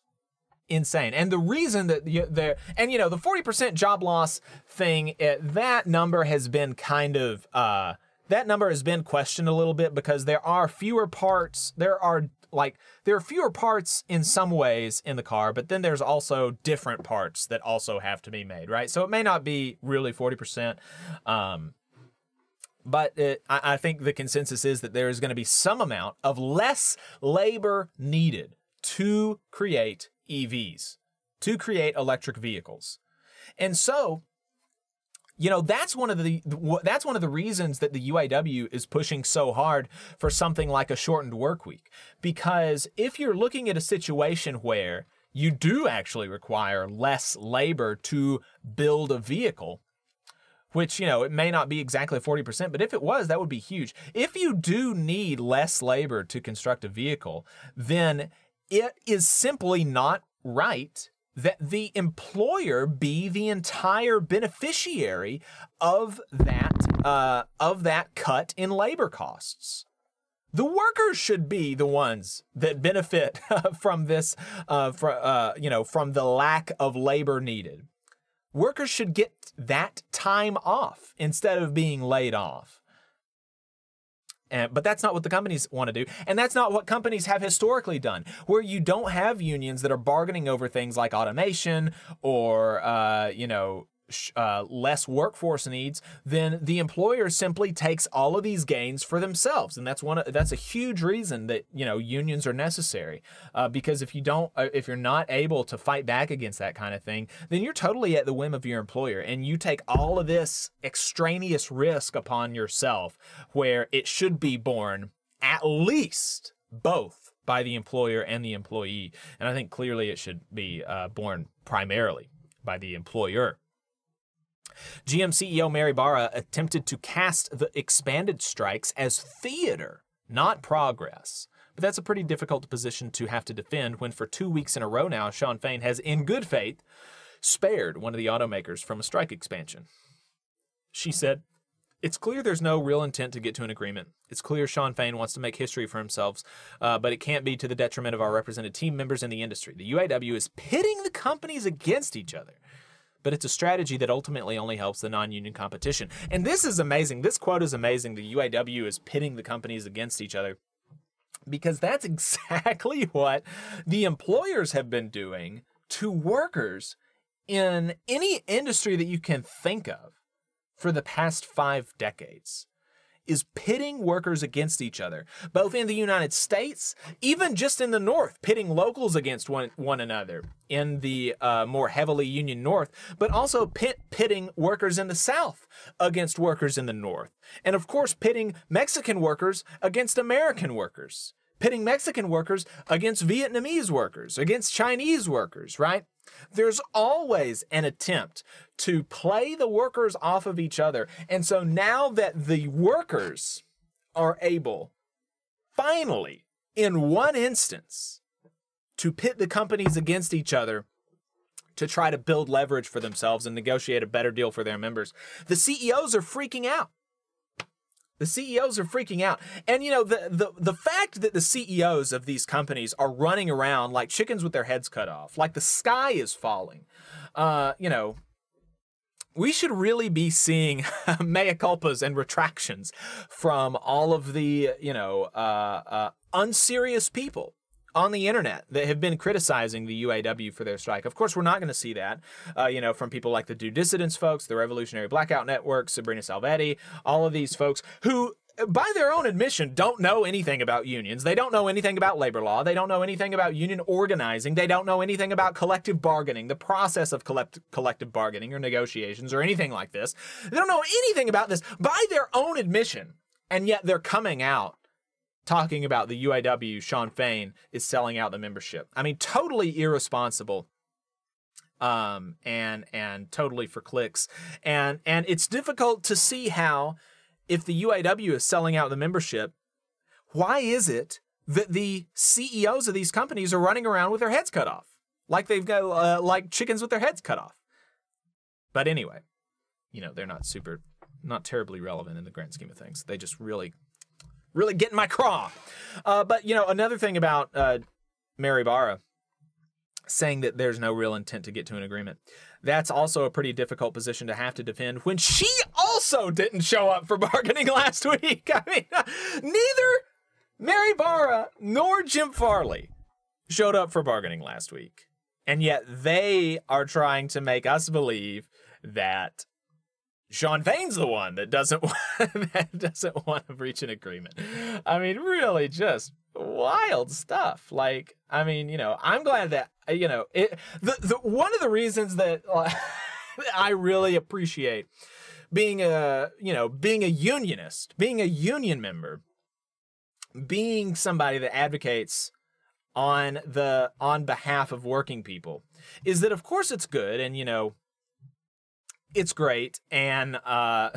Insane. And the reason that there, and you know, the forty percent job loss thing, that number has been kind of, uh, that number has been questioned a little bit, because there are fewer parts, there are Like, there are fewer parts in some ways in the car, but then there's also different parts that also have to be made, right? So it may not be really forty percent, um, but it, I, I think the consensus is that there is going to be some amount of less labor needed to create E Vs, to create electric vehicles. And so, you know, that's one of the that's one of the reasons that the U A W is pushing so hard for something like a shortened work week, because if you're looking at a situation where you do actually require less labor to build a vehicle, which, you know, it may not be exactly forty percent, but if it was, that would be huge. If you do need less labor to construct a vehicle, then it is simply not right that the employer be the entire beneficiary of that uh, of that cut in labor costs, The workers should be the ones that benefit from this, uh, from, uh, you know, from the lack of labor needed. Workers should get that time off instead of being laid off. And, but that's not what the companies want to do. And that's not what companies have historically done, where you don't have unions that are bargaining over things like automation or, uh, you know, sh- uh, less workforce needs. Then the employer simply takes all of these gains for themselves. And that's one, that's a huge reason that, you know, unions are necessary, uh, because if you don't, uh, if you're not able to fight back against that kind of thing, then you're totally at the whim of your employer, and you take all of this extraneous risk upon yourself, where it should be borne at least both by the employer and the employee. And I think clearly it should be uh, borne primarily by the employer. G M C E O Mary Barra attempted to cast the expanded strikes as theater, not progress. But that's a pretty difficult position to have to defend when for two weeks in a row now, Sean Fain has, in good faith, spared one of the automakers from a strike expansion. She said, "It's clear there's no real intent to get to an agreement. It's clear Sean Fain wants to make history for himself, uh, but it can't be to the detriment of our represented team members in the industry. The U A W is pitting the companies against each other. But it's a strategy that ultimately only helps the non-union competition." And this is amazing. This quote is amazing. The U A W is pitting the companies against each other, because that's exactly what the employers have been doing to workers in any industry that you can think of for the past five decades, is pitting workers against each other, both in the United States, even just in the North, pitting locals against one, one another in the uh, more heavily union North, but also pit, pitting workers in the South against workers in the North. And of course, pitting Mexican workers against American workers, pitting Mexican workers against Vietnamese workers, against Chinese workers, right? There's always an attempt to play the workers off of each other. And so now that the workers are able, finally, in one instance, to pit the companies against each other to try to build leverage for themselves and negotiate a better deal for their members, the C E Os are freaking out. The C E Os are freaking out. And, you know, the, the the fact that the C E Os of these companies are running around like chickens with their heads cut off, like the sky is falling, uh, you know, we should really be seeing mea culpas and retractions from all of the, you know, uh, uh, unserious people on the internet that have been criticizing the U A W for their strike. Of course, we're not going to see that, uh, you know, from people like the Due Dissidence folks, the Revolutionary Blackout Network, Sabrina Salvetti, all of these folks who, by their own admission, don't know anything about unions. They don't know anything about labor law. They don't know anything about union organizing. They don't know anything about collective bargaining, the process of collect- collective bargaining or negotiations or anything like this. They don't know anything about this by their own admission, and yet they're coming out talking about the U A W, Sean Fain, is selling out the membership. I mean, totally irresponsible, um, and and totally for clicks. And and it's difficult to see how, if the U A W is selling out the membership, why is it that the C E Os of these companies are running around with their heads cut off, like they've got uh, like chickens with their heads cut off? But anyway, you know, they're not super, not terribly relevant in the grand scheme of things. They just really. Really getting my craw. Uh, but, you know, another thing about uh, Mary Barra saying that there's no real intent to get to an agreement, that's also a pretty difficult position to have to defend when she also didn't show up for bargaining last week. I mean, neither Mary Barra nor Jim Farley showed up for bargaining last week. And yet they are trying to make us believe that Sean Fain's the one that doesn't want, that doesn't want to reach an agreement. I mean, really just wild stuff. Like, I mean, you know, I'm glad that, you know, it, the, the one of the reasons that uh, I really appreciate being a, you know, being a unionist, being a union member, being somebody that advocates on the, on behalf of working people, is that of course it's good. And, you know, it's great, and, uh,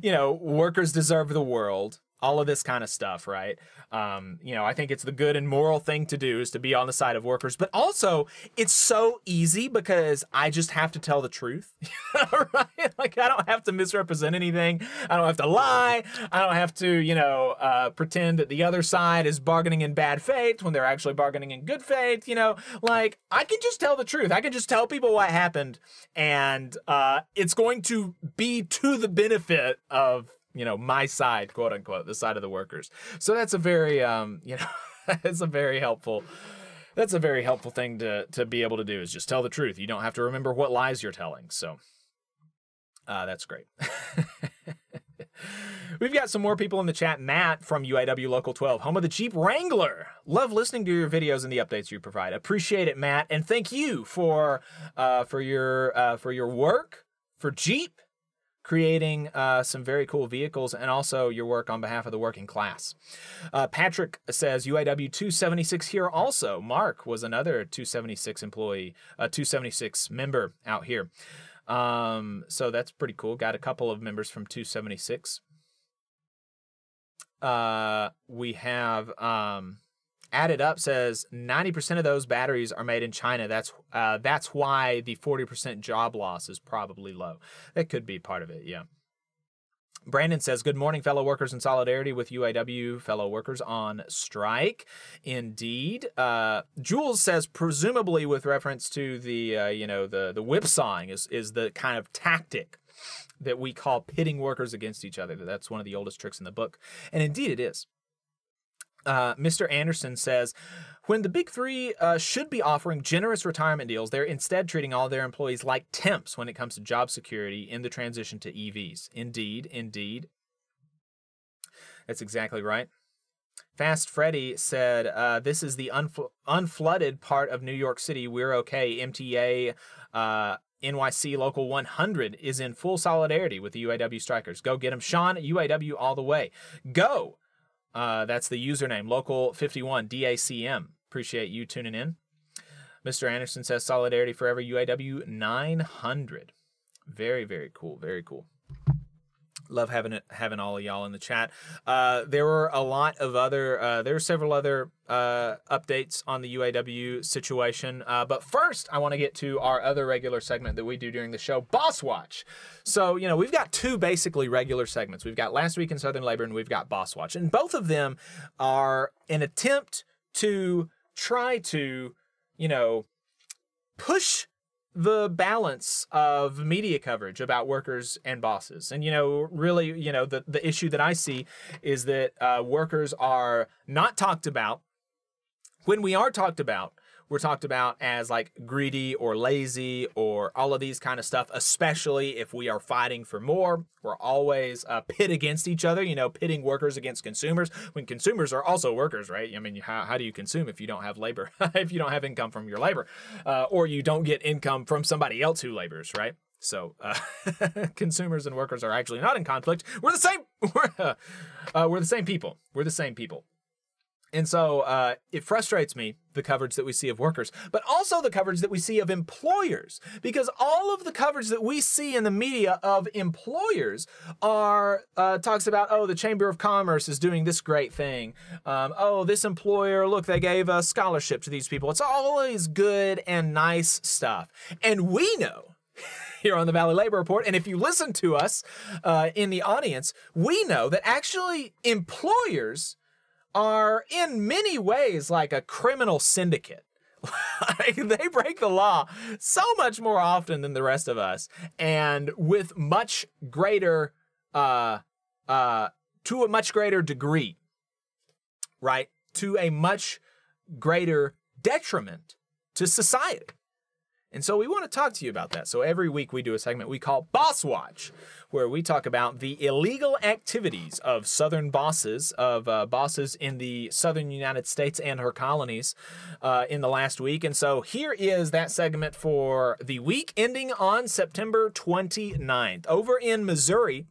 you know, workers deserve the world. all of this kind of stuff, right? Um, you know, I think it's the good and moral thing to do is to be on the side of workers, but also it's so easy because I just have to tell the truth, right? Like, I don't have to misrepresent anything. I don't have to lie. I don't have to, you know, uh, pretend that the other side is bargaining in bad faith when they're actually bargaining in good faith. You know, like, I can just tell the truth. I can just tell people what happened, and uh, it's going to be to the benefit of, you know, my side, quote unquote, the side of the workers. So that's a very, um, you know, it's a very helpful, that's a very helpful thing to to be able to do, is just tell the truth. You don't have to remember what lies you're telling. So uh, that's great. We've got some more people in the chat. Matt from U A W Local twelve, home of the Jeep Wrangler. Love listening to your videos and the updates you provide. Appreciate it, Matt. And thank you for, uh, for your, uh, for your work for Jeep, creating uh, some very cool vehicles, and also your work on behalf of the working class. Uh, Patrick says, U A W two seventy-six here also. Mark was another two seventy-six employee, a uh, two seventy-six member out here. Um, so that's pretty cool. Got a couple of members from two seventy-six. Uh, we have... Um, Added up says ninety percent of those batteries are made in China. That's uh, that's why the forty percent job loss is probably low. That could be part of it, yeah. Brandon says, good morning, fellow workers, in solidarity with U A W fellow workers on strike. Indeed. Uh, Jules says, presumably with reference to the, uh, you know, the, the whipsawing is, is the kind of tactic that we call pitting workers against each other. That's one of the oldest tricks in the book. And indeed it is. Uh, Mister Anderson says, when the big three uh, should be offering generous retirement deals, they're instead treating all their employees like temps when it comes to job security in the transition to E Vs. Indeed, indeed. That's exactly right. Fast Freddy said, uh, this is the unfl- unflooded part of New York City. We're okay. M T A, uh, N Y C Local one hundred is in full solidarity with the U A W strikers. Go get them. Sean, U A W all the way. Go. Uh, that's the username, Local fifty-one, D A C M. Appreciate you tuning in. Mister Anderson says, solidarity forever, U A W nine hundred. Very, very cool. Very cool. Love having it, having all of y'all in the chat. Uh, there were a lot of other, uh, there were several other uh, updates on the U A W situation. Uh, but first, I want to get to our other regular segment that we do during the show, Boss Watch. So, you know, we've got two basically regular segments. We've got Last Week in Southern Labor, and we've got Boss Watch. And both of them are an attempt to try to, you know, push the balance of media coverage about workers and bosses. And, you know, really, you know, the, the issue that I see is that uh, workers are not talked about. When we are talked about, we're talked about as like greedy or lazy or all of these kind of stuff, especially if we are fighting for more. We're always uh, pit against each other, you know, pitting workers against consumers when consumers are also workers, right? I mean, how, how do you consume if you don't have labor, if you don't have income from your labor, uh, or you don't get income from somebody else who labors, right? So uh, consumers and workers are actually not in conflict. We're the same. We're, uh, uh, we're the same people. We're the same people. And so uh, it frustrates me, the coverage that we see of workers, but also the coverage that we see of employers, because all of the coverage that we see in the media of employers are uh, talks about, oh, the Chamber of Commerce is doing this great thing. Um, oh, this employer, look, they gave a scholarship to these people. It's always good and nice stuff. And we know here on the Valley Labor Report, and if you listen to us uh, in the audience, we know that actually employers are in many ways like a criminal syndicate. Like, they break the law so much more often than the rest of us, and with much greater, uh, uh, to a much greater degree, right? To a much greater detriment to society. And so we want to talk to you about that. So every week we do a segment we call Boss Watch, where we talk about the illegal activities of Southern bosses, of uh, bosses in the Southern United States and her colonies uh, in the last week. And so here is that segment for the week ending on September twenty-ninth. Over in Missouri,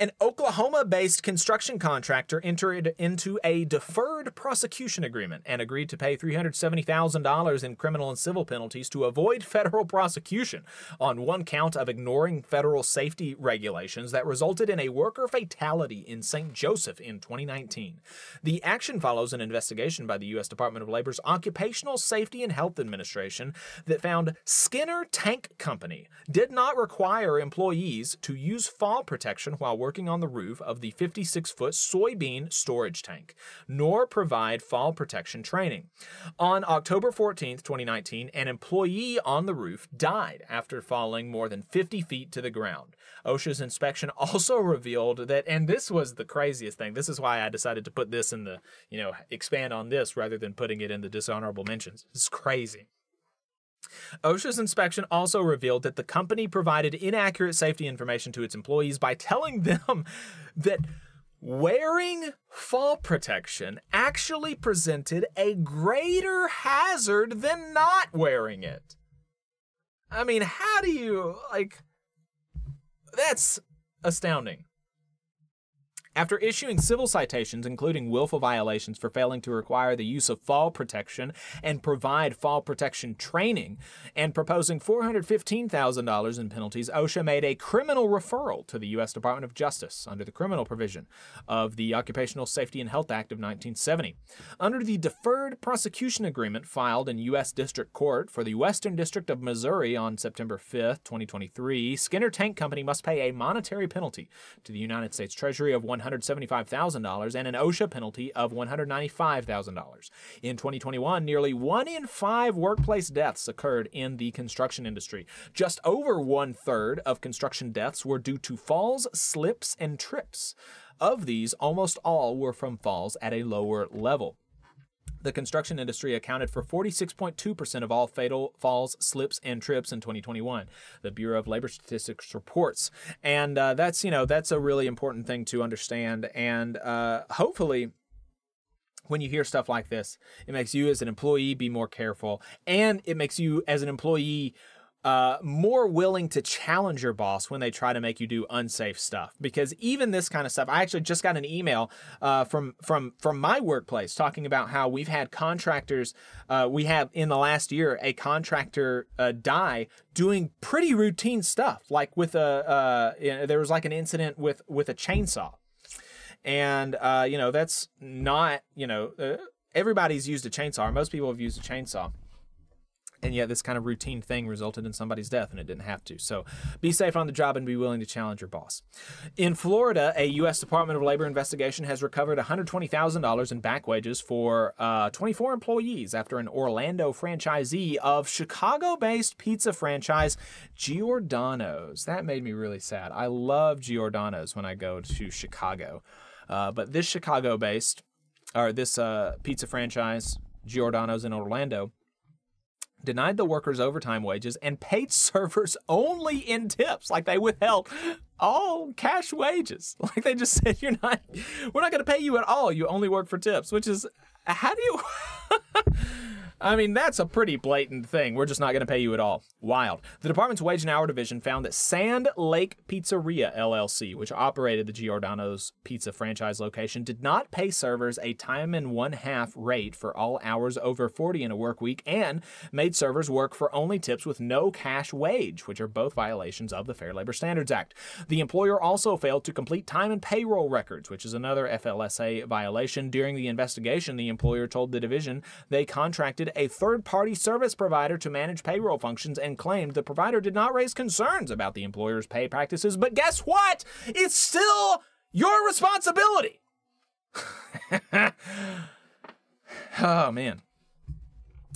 An Oklahoma-based construction contractor entered into a deferred prosecution agreement and agreed to pay three hundred seventy thousand dollars in criminal and civil penalties to avoid federal prosecution on one count of ignoring federal safety regulations that resulted in a worker fatality in Saint Joseph in twenty nineteen. The action follows an investigation by the U S Department of Labor's Occupational Safety and Health Administration that found Skinner Tank Company did not require employees to use fall protection while working on the roof of the fifty-six foot soybean storage tank, nor provide fall protection training. On October fourteenth, twenty nineteen, an employee on the roof died after falling more than fifty feet to the ground. OSHA's inspection also revealed that, and this was the craziest thing, this is why I decided to put this in the, you know, expand on this rather than putting it in the dishonorable mentions. It's crazy. OSHA's inspection also revealed that the company provided inaccurate safety information to its employees by telling them that wearing fall protection actually presented a greater hazard than not wearing it. I mean, how do you, like, that's astounding. After issuing civil citations, including willful violations for failing to require the use of fall protection and provide fall protection training, and proposing four hundred fifteen thousand dollars in penalties, OSHA made a criminal referral to the U S Department of Justice under the criminal provision of the Occupational Safety and Health Act of nineteen seventy. Under the deferred prosecution agreement filed in U S District Court for the Western District of Missouri on September fifth, twenty twenty-three, Skinner Tank Company must pay a monetary penalty to the United States Treasury of one hundred seventy-five thousand dollars and an OSHA penalty of one hundred ninety-five thousand dollars. In twenty twenty-one, nearly one in five workplace deaths occurred in the construction industry. Just over one-third of construction deaths were due to falls, slips, and trips. Of these, almost all were from falls at a lower level. The construction industry accounted for forty-six point two percent of all fatal falls, slips, and trips in twenty twenty-one, the Bureau of Labor Statistics reports. And uh, that's, you know, that's a really important thing to understand. And uh, hopefully, when you hear stuff like this, it makes you as an employee be more careful. And it makes you as an employee Uh, more willing to challenge your boss when they try to make you do unsafe stuff. Because even this kind of stuff, I actually just got an email uh, from from from my workplace talking about how we've had contractors, uh, we have in the last year, a contractor uh, die doing pretty routine stuff. Like with a, uh, you know, there was like an incident with, with a chainsaw. And, uh, you know, that's not, you know, uh, everybody's used a chainsaw. Or most people have used a chainsaw. And yet this kind of routine thing resulted in somebody's death, and it didn't have to. So be safe on the job and be willing to challenge your boss. In Florida, a U S Department of Labor investigation has recovered one hundred twenty thousand dollars in back wages for uh, twenty-four employees after an Orlando franchisee of Chicago-based pizza franchise Giordano's. That made me really sad. I love Giordano's when I go to Chicago. Uh, but this Chicago-based, or this uh, pizza franchise, Giordano's in Orlando, denied the workers overtime wages and paid servers only in tips. Like, they withheld all cash wages. Like, they just said, you're not, we're not going to pay you at all. You only work for tips, which is, how do you, I mean, that's a pretty blatant thing. We're just not going to pay you at all. Wild. The department's wage and hour division found that Sand Lake Pizzeria, L L C, which operated the Giordano's pizza franchise location, did not pay servers a time and one-half rate for all hours over forty in a work week and made servers work for only tips with no cash wage, which are both violations of the Fair Labor Standards Act. The employer also failed to complete time and payroll records, which is another F L S A violation. During the investigation, the employer told the division they contracted a third-party service provider to manage payroll functions and claimed the provider did not raise concerns about the employer's pay practices. But guess what? It's still your responsibility. Oh, man.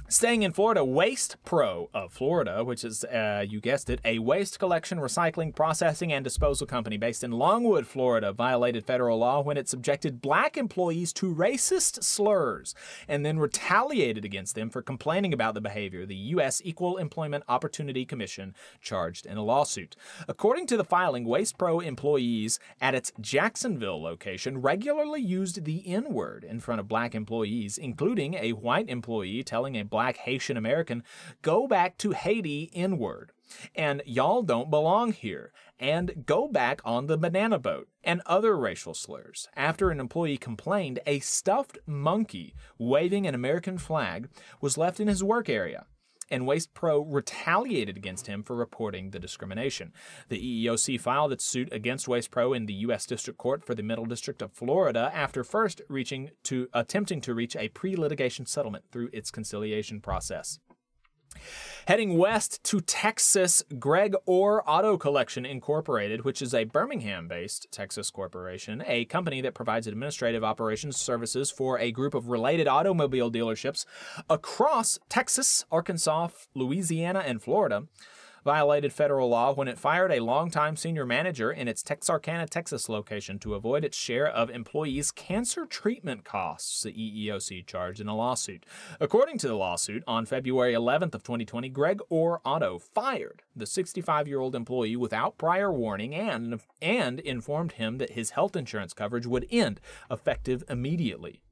Staying in Florida, Waste Pro of Florida, which is, uh, you guessed it, a waste collection, recycling, processing, and disposal company based in Longwood, Florida, violated federal law when it subjected black employees to racist slurs and then retaliated against them for complaining about the behavior, the U S Equal Employment Opportunity Commission charged in a lawsuit. According to the filing, Waste Pro employees at its Jacksonville location regularly used the N-word in front of black employees, including a white employee telling a black Black Haitian American, go back to Haiti, N-word, and y'all don't belong here, and "go back on the banana boat" and other racial slurs after an employee complained a stuffed monkey waving an American flag was left in his work area, and Waste Pro retaliated against him for reporting the discrimination. The E E O C filed its suit against Waste Pro in the U S. District Court for the Middle District of Florida after first reaching to attempting to reach a pre-litigation settlement through its conciliation process. Heading west to Texas, Greg Orr Auto Collection Incorporated, which is a Birmingham-based Texas corporation, a company that provides administrative operations services for a group of related automobile dealerships across Texas, Arkansas, Louisiana, and Florida, violated federal law when it fired a longtime senior manager in its Texarkana, Texas location to avoid its share of employees' cancer treatment costs, the E E O C charged in a lawsuit. According to the lawsuit, on February eleventh of twenty twenty, Greg Orr Auto fired the sixty-five-year-old employee without prior warning and, and informed him that his health insurance coverage would end effective immediately.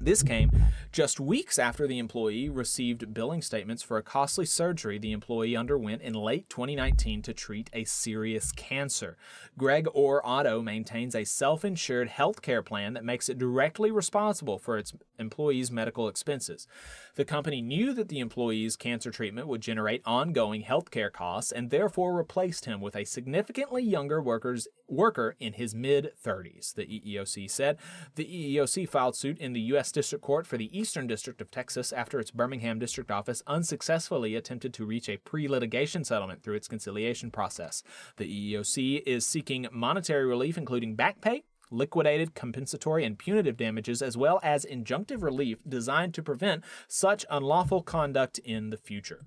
This came just weeks after the employee received billing statements for a costly surgery the employee underwent in late twenty nineteen to treat a serious cancer. Greg Orr Auto maintains a self-insured health care plan that makes it directly responsible for its employees' medical expenses. The company knew that the employee's cancer treatment would generate ongoing health care costs and therefore replaced him with a significantly younger workers, worker in his mid-thirties, the E E O C said. The E E O C filed suit in the U S District Court for the Eastern District of Texas after its Birmingham District Office unsuccessfully attempted to reach a pre-litigation settlement through its conciliation process. The E E O C is seeking monetary relief, including back pay, liquidated, compensatory, and punitive damages, as well as injunctive relief designed to prevent such unlawful conduct in the future.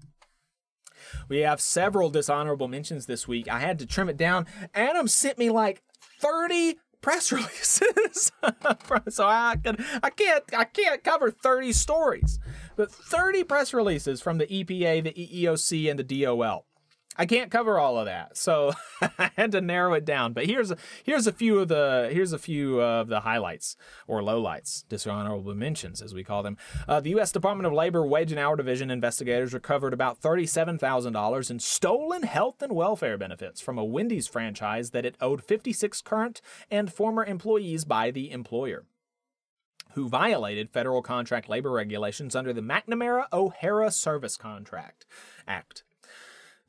We have several dishonorable mentions this week. I had to trim it down. Adam sent me like thirty press releases, so I can I can't I can't cover thirty stories, but thirty press releases from the E P A, the E E O C, and the D O L. I can't cover all of that, so I had to narrow it down. But here's here's a few of the here's a few of the highlights or lowlights, dishonorable mentions as we call them. Uh, the U S Department of Labor Wage and Hour Division investigators recovered about thirty-seven thousand dollars in stolen health and welfare benefits from a Wendy's franchise that it owed fifty-six current and former employees by the employer, who violated federal contract labor regulations under the McNamara-O'Hara Service Contract Act.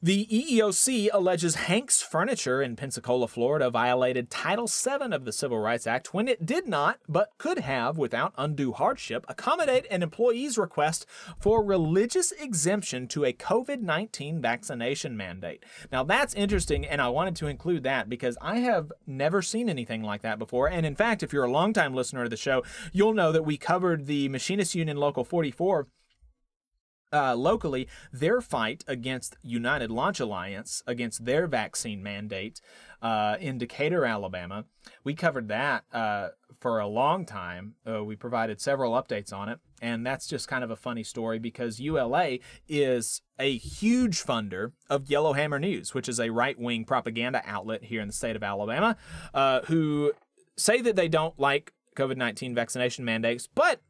The E E O C alleges Hank's Furniture in Pensacola, Florida violated Title seven of the Civil Rights Act when it did not, but could have, without undue hardship, accommodate an employee's request for religious exemption to a COVID nineteen vaccination mandate. Now that's interesting, and I wanted to include that because I have never seen anything like that before. And in fact, if you're a longtime listener of the show, you'll know that we covered the Machinists Union Local forty-four Uh, locally, their fight against United Launch Alliance, against their vaccine mandate uh, in Decatur, Alabama. We covered that uh, for a long time. Uh, we provided several updates on it. And that's just kind of a funny story because U L A is a huge funder of Yellowhammer News, which is a right-wing propaganda outlet here in the state of Alabama, uh, who say that they don't like COVID nineteen vaccination mandates, but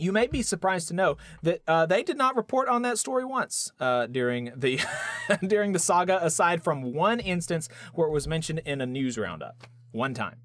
you may be surprised to know that uh, they did not report on that story once uh, during the during the saga, aside from one instance where it was mentioned in a news roundup, one time.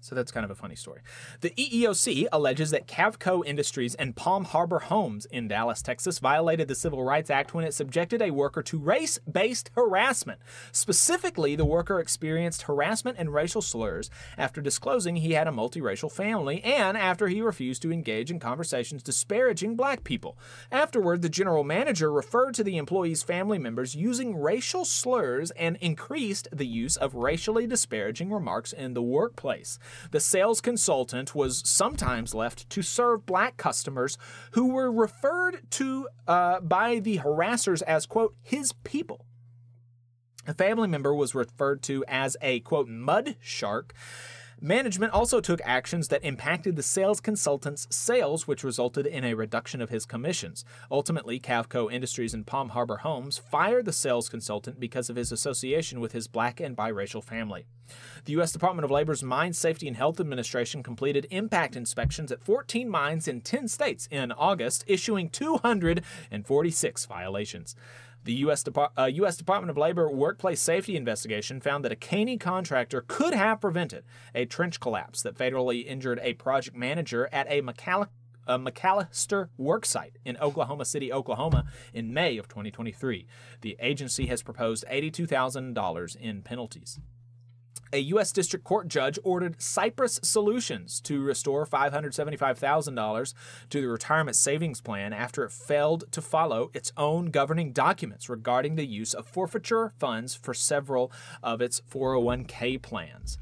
So that's kind of a funny story. The E E O C alleges that Cavco Industries and Palm Harbor Homes in Dallas, Texas, violated the Civil Rights Act when it subjected a worker to race-based harassment. Specifically, the worker experienced harassment and racial slurs after disclosing he had a multiracial family and after he refused to engage in conversations disparaging black people. Afterward, the general manager referred to the employee's family members using racial slurs and increased the use of racially disparaging remarks in the workplace. The sales consultant was sometimes left to serve black customers who were referred to uh, by the harassers as, quote, his people. A family member was referred to as a, quote, mud shark. Management also took actions that impacted the sales consultant's sales, which resulted in a reduction of his commissions. Ultimately, Cavco Industries and Palm Harbor Homes fired the sales consultant because of his association with his black and biracial family. The U S Department of Labor's Mine Safety and Health Administration completed impact inspections at fourteen mines in ten states in August, issuing two hundred forty-six violations. The U S Depar- uh, U S Department of Labor Workplace Safety Investigation found that a Caney contractor could have prevented a trench collapse that fatally injured a project manager at a McAllister A McAllister worksite in Oklahoma City, Oklahoma, in May of twenty twenty-three. The agency has proposed eighty-two thousand dollars in penalties. A U S District Court judge ordered Cypress Solutions to restore five hundred seventy-five thousand dollars to the retirement savings plan after it failed to follow its own governing documents regarding the use of forfeiture funds for several of its four oh one k plans.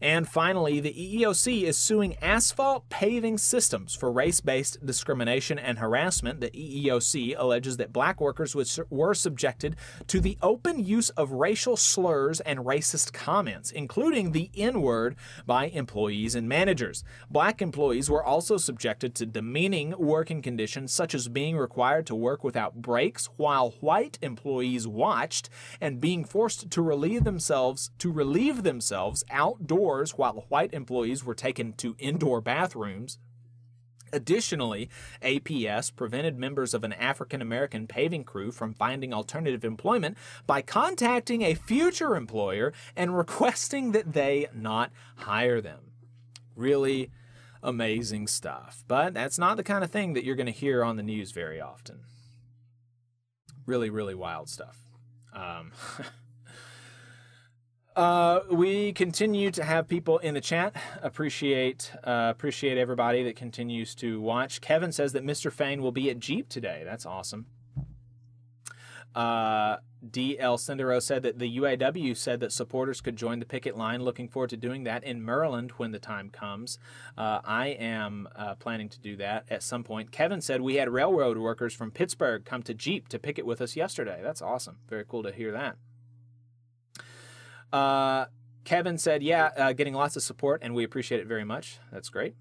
And finally, the E E O C is suing Asphalt Paving Systems for race-based discrimination and harassment. The E E O C alleges that black workers was, were subjected to the open use of racial slurs and racist comments, including the N-word, by employees and managers. Black employees were also subjected to demeaning working conditions, such as being required to work without breaks while white employees watched, and being forced to relieve themselves, to relieve themselves outdoors while white employees were taken to indoor bathrooms. Additionally, A P S prevented members of an African-American paving crew from finding alternative employment by contacting a future employer and requesting that they not hire them. Really amazing stuff. But that's not the kind of thing that you're going to hear on the news very often. Really, really wild stuff. Um... Uh, we continue to have people in the chat. Appreciate uh, appreciate everybody that continues to watch. Kevin says that Mister Fain will be at Jeep today. That's awesome. Uh, D L Cindero said that the U A W said that supporters could join the picket line. Looking forward to doing that in Maryland when the time comes. Uh, I am uh, planning to do that at some point. Kevin said we had railroad workers from Pittsburgh come to Jeep to picket with us yesterday. That's awesome. Very cool to hear that. Uh, Kevin said, yeah, uh, getting lots of support, and we appreciate it very much. That's great.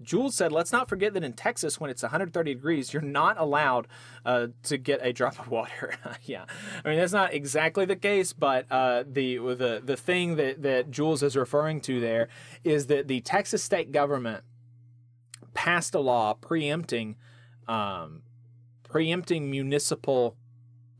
Jules said, let's not forget that in Texas, when it's one hundred thirty degrees, you're not allowed uh, to get a drop of water. Yeah, I mean, that's not exactly the case, but uh, the the the thing that, that Jules is referring to there is that the Texas state government passed a law preempting um, preempting municipal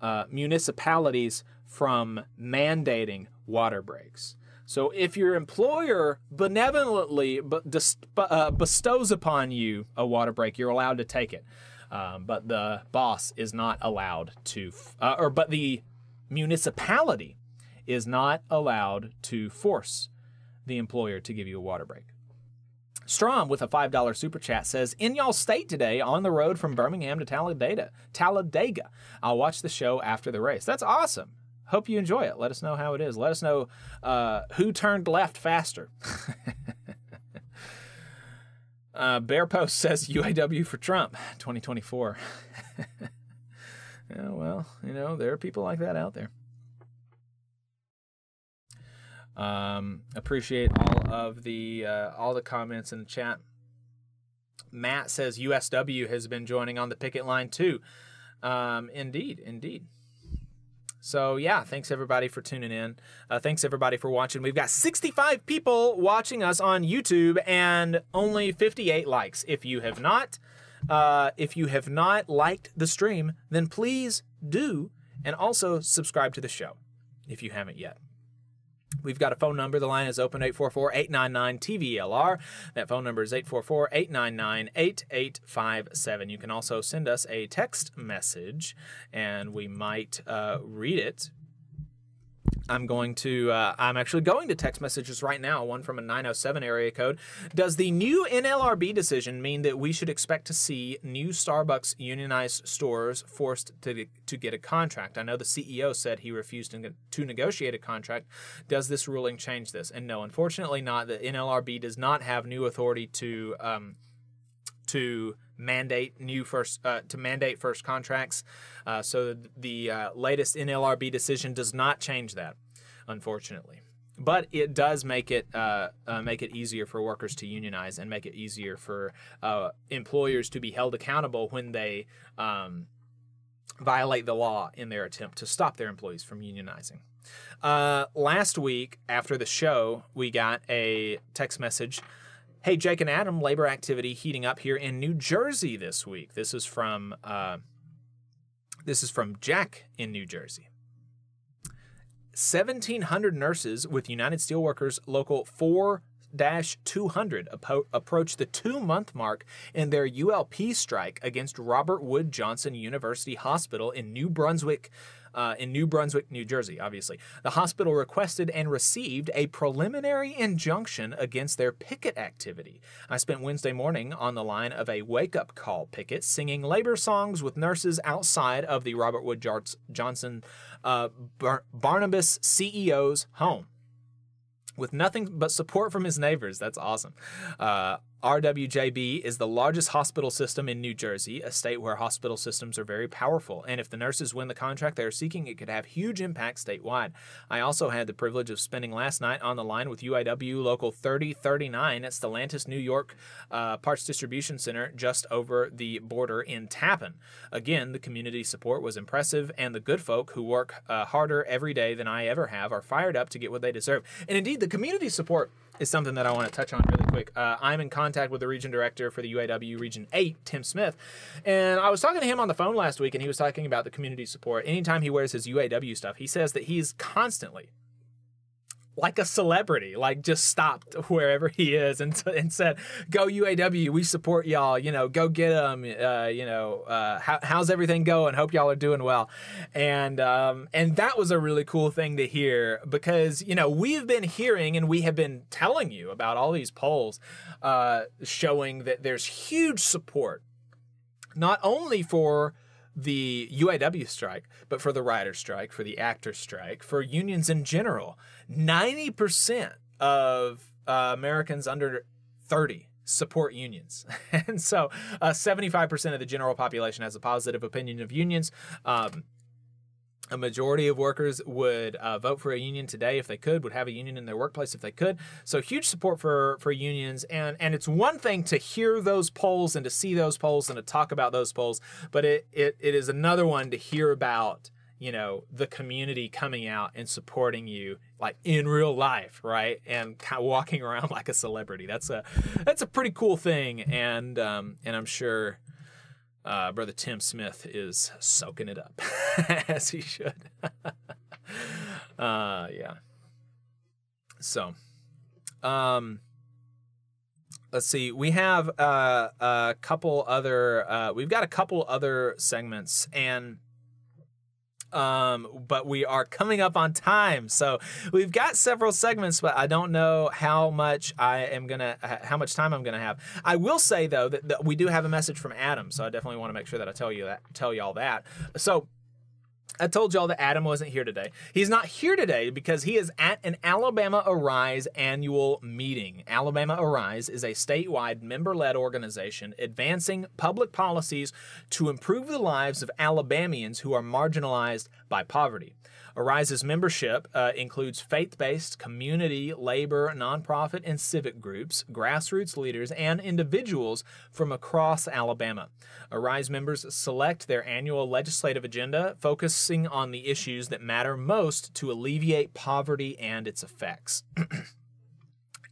uh, municipalities from mandating water breaks. So if your employer benevolently bestows upon you a water break, you're allowed to take it. Um, but the boss is not allowed to, uh, or but the municipality is not allowed to force the employer to give you a water break. Strom with a five dollar super chat says, in y'all state today, on the road from Birmingham to Talladega. Talladega. I'll watch the show after the race. That's awesome. Hope you enjoy it. Let us know how it is. Let us know uh, who turned left faster. uh, Bear Post says U A W for Trump twenty twenty-four. Yeah, well, you know, there are people like that out there. Um, appreciate all of the uh, all the comments in the chat. Matt says U S W has been joining on the picket line too. Um, indeed, indeed. So, yeah, thanks, everybody, for tuning in. Uh, thanks, everybody, for watching. We've got sixty-five people watching us on YouTube and only fifty-eight likes. If you have not, uh, if you have not liked the stream, then please do, and also subscribe to the show if you haven't yet. We've got a phone number. The line is open, eight four four, eight nine nine, T V L R. That phone number is eight four four, eight nine nine, eight eight five seven. You can also send us a text message, and we might uh, read it. I'm going to, uh, I'm actually going to text messages right now, one from a nine oh seven area code. Does the new N L R B decision mean that we should expect to see new Starbucks unionized stores forced to to get a contract? I know the C E O said he refused to, to negotiate a contract. Does this ruling change this? And no, unfortunately not. The N L R B does not have new authority to, um, to mandate new first uh, to mandate first contracts. Uh, so the uh, latest N L R B decision does not change that, unfortunately. But it does make it uh, uh, make it easier for workers to unionize and make it easier for uh, employers to be held accountable when they um, violate the law in their attempt to stop their employees from unionizing. Uh, last week, after the show, we got a text message. Hey, Jake and Adam, labor activity heating up here in New Jersey this week. This is from uh, This is from Jack in New Jersey. seventeen hundred nurses with United Steelworkers Local four dash two hundred apo- approached the two-month mark in their U L P strike against Robert Wood Johnson University Hospital in New Brunswick, uh, in New Brunswick, New Jersey, obviously. The hospital requested and received a preliminary injunction against their picket activity. I spent Wednesday morning on the line of a wake-up call picket, singing labor songs with nurses outside of the Robert Wood Johnson uh, Bar- Barnabas C E O's home. With nothing but support from his neighbors. That's awesome. Uh, R W J B is the largest hospital system in New Jersey, a state where hospital systems are very powerful. And if the nurses win the contract they are seeking, it could have huge impact statewide. I also had the privilege of spending last night on the line with U I W Local thirty thirty-nine at Stellantis New York uh, Parts Distribution Center just over the border in Tappan. Again, the community support was impressive, and the good folk who work uh, harder every day than I ever have are fired up to get what they deserve. And indeed, the community support is something that I want to touch on really quick. Uh, I'm in contact with the region director for the U A W Region eight, Tim Smith, and I was talking to him on the phone last week, and he was talking about the community support. Anytime he wears his U A W stuff, he says that he's constantly, like a celebrity, like just stopped wherever he is and t- and said, go U A W, we support y'all, you know, go get them, uh, you know, uh, how- how's everything going? Hope y'all are doing well. And um, and that was a really cool thing to hear because, you know, we've been hearing and we have been telling you about all these polls uh, showing that there's huge support, not only for the U A W strike, but for the writer strike, for the actor strike, for unions in general. ninety percent of uh, Americans under thirty support unions. And so uh, seventy-five percent of the general population has a positive opinion of unions. Um, a majority of workers would uh, vote for a union today if they could, would have a union in their workplace if they could. So huge support for, for unions. And, and it's one thing to hear those polls and to see those polls and to talk about those polls, but it, it, it is another one to hear about, you know, the community coming out and supporting you like in real life, right? And kind of walking around like a celebrity. That's a, that's a pretty cool thing. And, um, and I'm sure Uh, Brother Tim Smith is soaking it up, as he should. uh, yeah. So, um, let's see. We have uh, a couple other. Uh, we've got a couple other segments, and um, but we are coming up on time. So we've got several segments, but I don't know how much I am gonna, how much time I'm gonna have. I will say though that, that we do have a message from Adam, so I definitely want to make sure that I tell you that, tell y'all that. So I told y'all that Adam wasn't here today. He's not here today because he is at an Alabama Arise annual meeting. Alabama Arise is a statewide member-led organization advancing public policies to improve the lives of Alabamians who are marginalized by poverty. Arise's membership uh, includes faith-based, community, labor, nonprofit, and civic groups, grassroots leaders, and individuals from across Alabama. Arise members select their annual legislative agenda, focusing on the issues that matter most to alleviate poverty and its effects.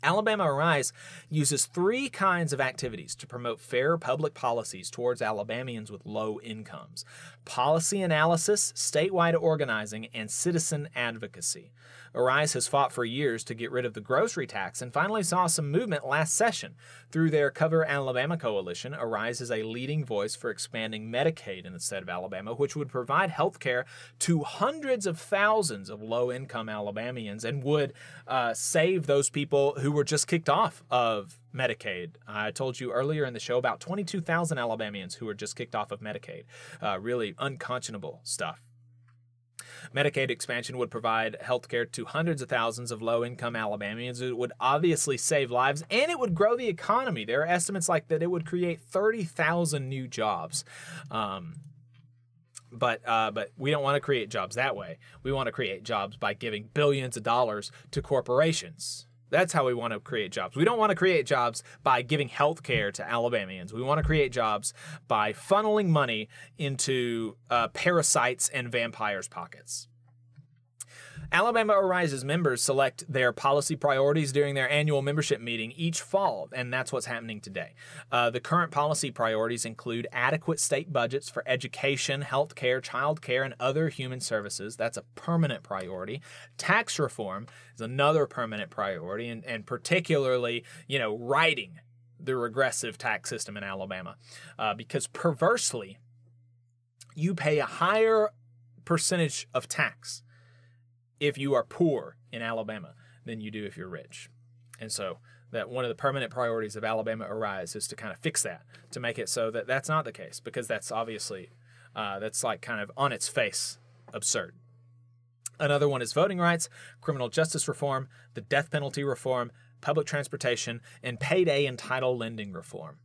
Alabama Arise uses three kinds of activities to promote fair public policies towards Alabamians with low incomes: policy analysis, statewide organizing, and citizen advocacy. Arise has fought for years to get rid of the grocery tax and finally saw some movement last session. Through their Cover Alabama Coalition, Arise is a leading voice for expanding Medicaid in the state of Alabama, which would provide health care to hundreds of thousands of low-income Alabamians and would uh, save those people who were just kicked off of Medicaid. I told you earlier in the show about twenty-two thousand Alabamians who were just kicked off of Medicaid. Uh, really unconscionable stuff. Medicaid expansion would provide health care to hundreds of thousands of low-income Alabamians. It would obviously save lives, and it would grow the economy. There are estimates like that it would create thirty thousand new jobs. Um, but uh, but we don't want to create jobs that way. We want to create jobs by giving billions of dollars to corporations. That's how we want to create jobs. We don't want to create jobs by giving health care to Alabamians. We want to create jobs by funneling money into uh, parasites and vampires' pockets. Alabama Arises members select their policy priorities during their annual membership meeting each fall, and that's what's happening today. Uh, the current policy priorities include adequate state budgets for education, health care, child care, and other human services. That's a permanent priority. Tax reform is another permanent priority, and, and particularly, you know, righting the regressive tax system in Alabama, uh, because perversely, you pay a higher percentage of tax if you are poor in Alabama than you do if you're rich. And so that one of the permanent priorities of Alabama Arise is to kind of fix that, to make it so that that's not the case, because that's obviously, uh, that's like kind of on its face absurd. Another one is voting rights, criminal justice reform, the death penalty reform, public transportation, and payday and title lending reform.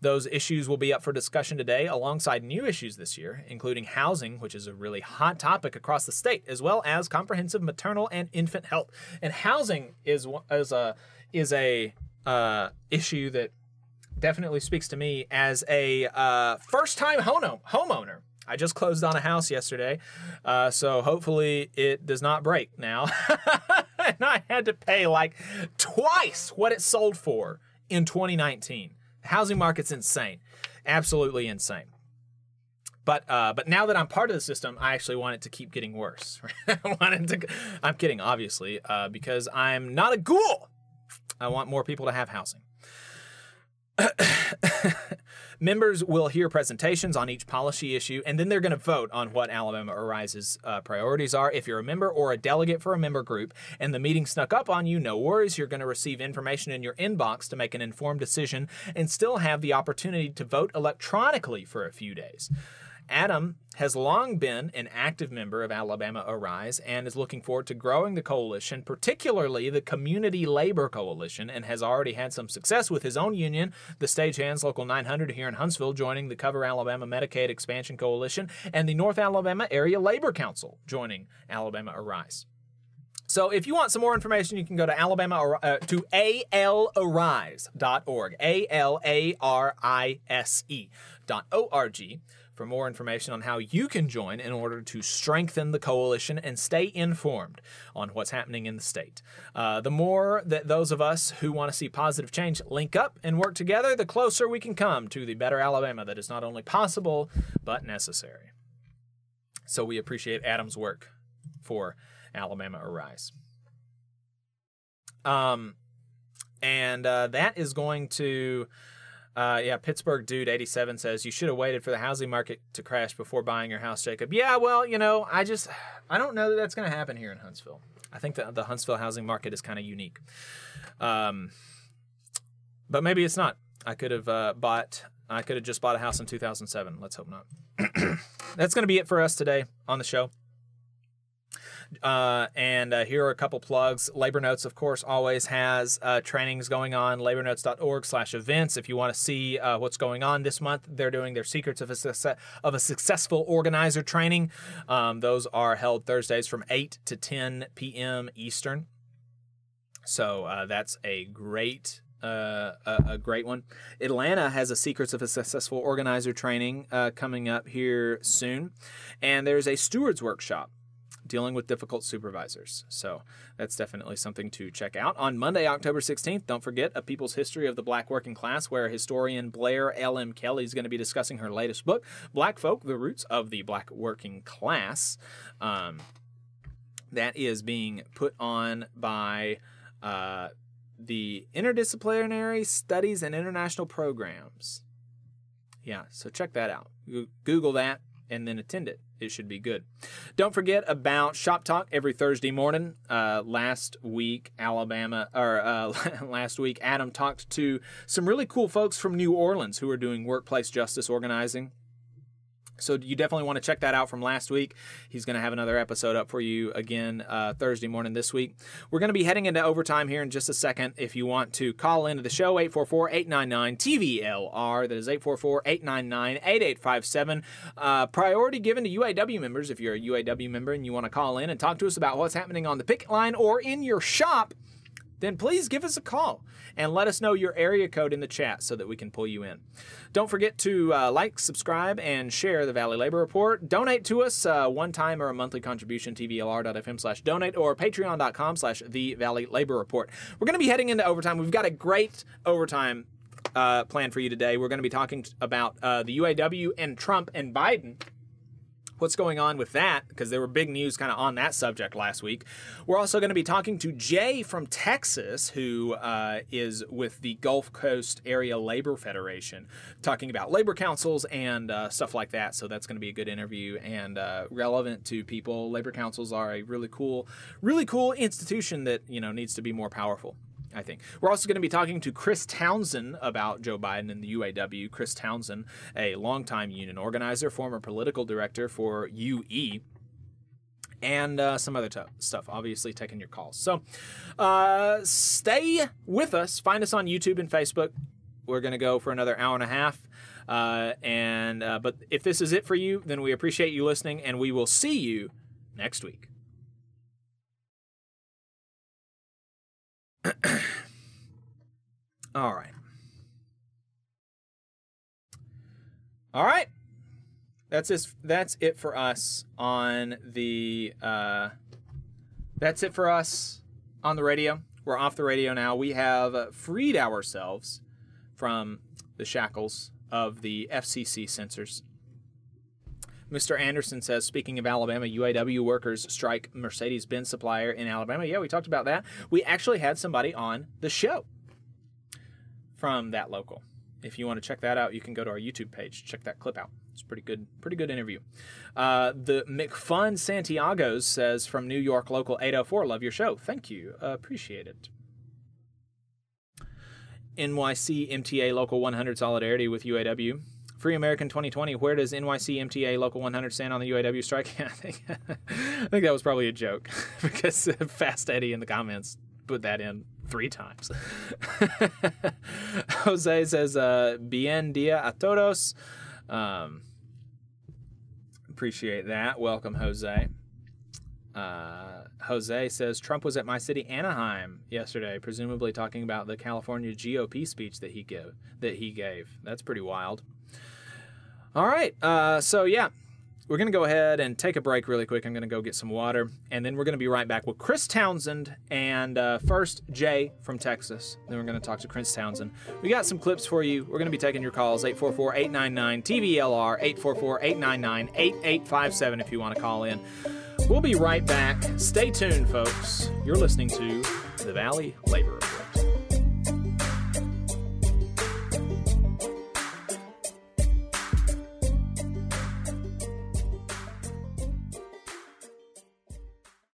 Those issues will be up for discussion today alongside new issues this year, including housing, which is a really hot topic across the state, as well as comprehensive maternal and infant health. And housing is, is a is a uh, issue that definitely speaks to me as a uh, first-time home- homeowner. I just closed on a house yesterday, uh, so hopefully it does not break now. And I had to pay like twice what it sold for in twenty nineteen. The housing market's insane. Absolutely insane. But uh, but now that I'm part of the system, I actually want it to keep getting worse. I wanted to, I'm kidding, obviously, uh, because I'm not a ghoul. I want more people to have housing. Members will hear presentations on each policy issue, and then they're going to vote on what Alabama Arises uh, priorities are. If you're a member or a delegate for a member group and the meeting snuck up on you, no worries. You're going to receive information in your inbox to make an informed decision and still have the opportunity to vote electronically for a few days. Adam has long been an active member of Alabama Arise and is looking forward to growing the coalition, particularly the Community Labor Coalition, and has already had some success with his own union, the Stagehands Local nine hundred here in Huntsville, joining the Cover Alabama Medicaid Expansion Coalition, and the North Alabama Area Labor Council, joining Alabama Arise. So if you want some more information, you can go to Alabama uh, to A L Arise dot org, A L A R I S E dot org. For more information on how you can join in order to strengthen the coalition and stay informed on what's happening in the state. Uh, the more that those of us who want to see positive change link up and work together, the closer we can come to the better Alabama that is not only possible, but necessary. So we appreciate Adam's work for Alabama Arise. Um, and uh, that is going to... Uh, yeah, Pittsburgh Dude eighty-seven says, you should have waited for the housing market to crash before buying your house, Jacob. Yeah, well, you know, I just, I don't know that that's going to happen here in Huntsville. I think that the Huntsville housing market is kind of unique. Um, but maybe it's not. I could have uh, bought, I could have just bought a house in two thousand seven. Let's hope not. That's going to be it for us today on the show. Uh, and uh, here are a couple plugs. Labor Notes, of course, always has uh, trainings going on, labornotes dot org slash events. If you want to see uh, what's going on this month, they're doing their Secrets of a, Success- of a Successful Organizer training. Um, those are held Thursdays from eight to ten p.m. Eastern. So uh, that's a great... Uh, a, a great one. Atlanta has a Secrets of a Successful Organizer training uh, coming up here soon. And there's a Stewards Workshop dealing with difficult supervisors. So that's definitely something to check out. On Monday, October sixteenth, don't forget, A People's History of the Black Working Class, where historian Blair L M. Kelly is going to be discussing her latest book, Black Folk, The Roots of the Black Working Class. Um, that is being put on by uh, the Interdisciplinary Studies and International Programs. Yeah, so check that out. Google that and then attend it. It should be good. Don't forget about Shop Talk every Thursday morning. Uh, last week, Alabama, or uh, last week, Adam talked to some really cool folks from New Orleans who are doing workplace justice organizing. So you definitely want to check that out from last week. He's going to have another episode up for you again uh, Thursday morning this week. We're going to be heading into overtime here in just a second. If you want to call into the show, eight four four, eight nine nine, T V L R. That is eight four four, eight nine nine, eight eight five seven. Uh, priority given to U A W members. If you're a U A W member and you want to call in and talk to us about what's happening on the picket line or in your shop, then please give us a call and let us know your area code in the chat so that we can pull you in. Don't forget to uh, like, subscribe, and share the Valley Labor Report. Donate to us, uh, one-time or a monthly contribution, T V L R dot F M slash donate or patreon dot com slash the Valley Labor Report. We're going to be heading into overtime. We've got a great overtime uh, plan for you today. We're going to be talking about uh, the U A W and Trump and Biden. What's going on with that, because there were big news kind of on that subject last week. We're also going to be talking to Jay from Texas, who uh, is with the Gulf Coast Area Labor Federation, talking about labor councils and uh, stuff like that. So that's going to be a good interview and uh, relevant to people. Labor councils are a really cool, really cool institution that, you know, needs to be more powerful, I think. We're also going to be talking to Chris Townsend about Joe Biden and the U A W. Chris Townsend, a longtime union organizer, former political director for U E, and uh, some other t- stuff, obviously taking your calls. So uh, stay with us. Find us on YouTube and Facebook. We're going to go for another hour and a half. Uh, and uh, but if this is it for you, then we appreciate you listening, and we will see you next week. All right. All right. That's it. That's it for us on the. Uh, that's it for us on the radio. We're off the radio now. We have freed ourselves from the shackles of the F C C censors. Mister Anderson says, speaking of Alabama, U A W workers strike Mercedes-Benz supplier in Alabama. Yeah, we talked about that. We actually had somebody on the show from that local. If you want to check that out, you can go to our YouTube page. Check that clip out. It's a pretty good, pretty good interview. Uh, the McFun Santiago's says, from New York Local eight oh four, love your show. Thank you. Uh, appreciate it. N Y C M T A Local one hundred solidarity with U A W. Free American twenty twenty, where does N Y C M T A Local one hundred stand on the U A W strike? I think, I think that was probably a joke because Fast Eddie in the comments put that in three times. Jose says, uh, bien dia a todos. Um, appreciate that. Welcome, Jose. Uh, Jose says, Trump was at my city, Anaheim, yesterday, presumably talking about the California G O P speech that he gave. That he gave. That's pretty wild. All right, uh, so yeah, we're going to go ahead and take a break really quick. I'm going to go get some water, and then we're going to be right back with Chris Townsend and uh, first Jay from Texas. Then we're going to talk to Chris Townsend. We got some clips for you. We're going to be taking your calls, eight four four, eight nine nine, T V L R, eight four four, eight nine nine, eight eight five seven if you want to call in. We'll be right back. Stay tuned, folks. You're listening to The Valley Labor Report.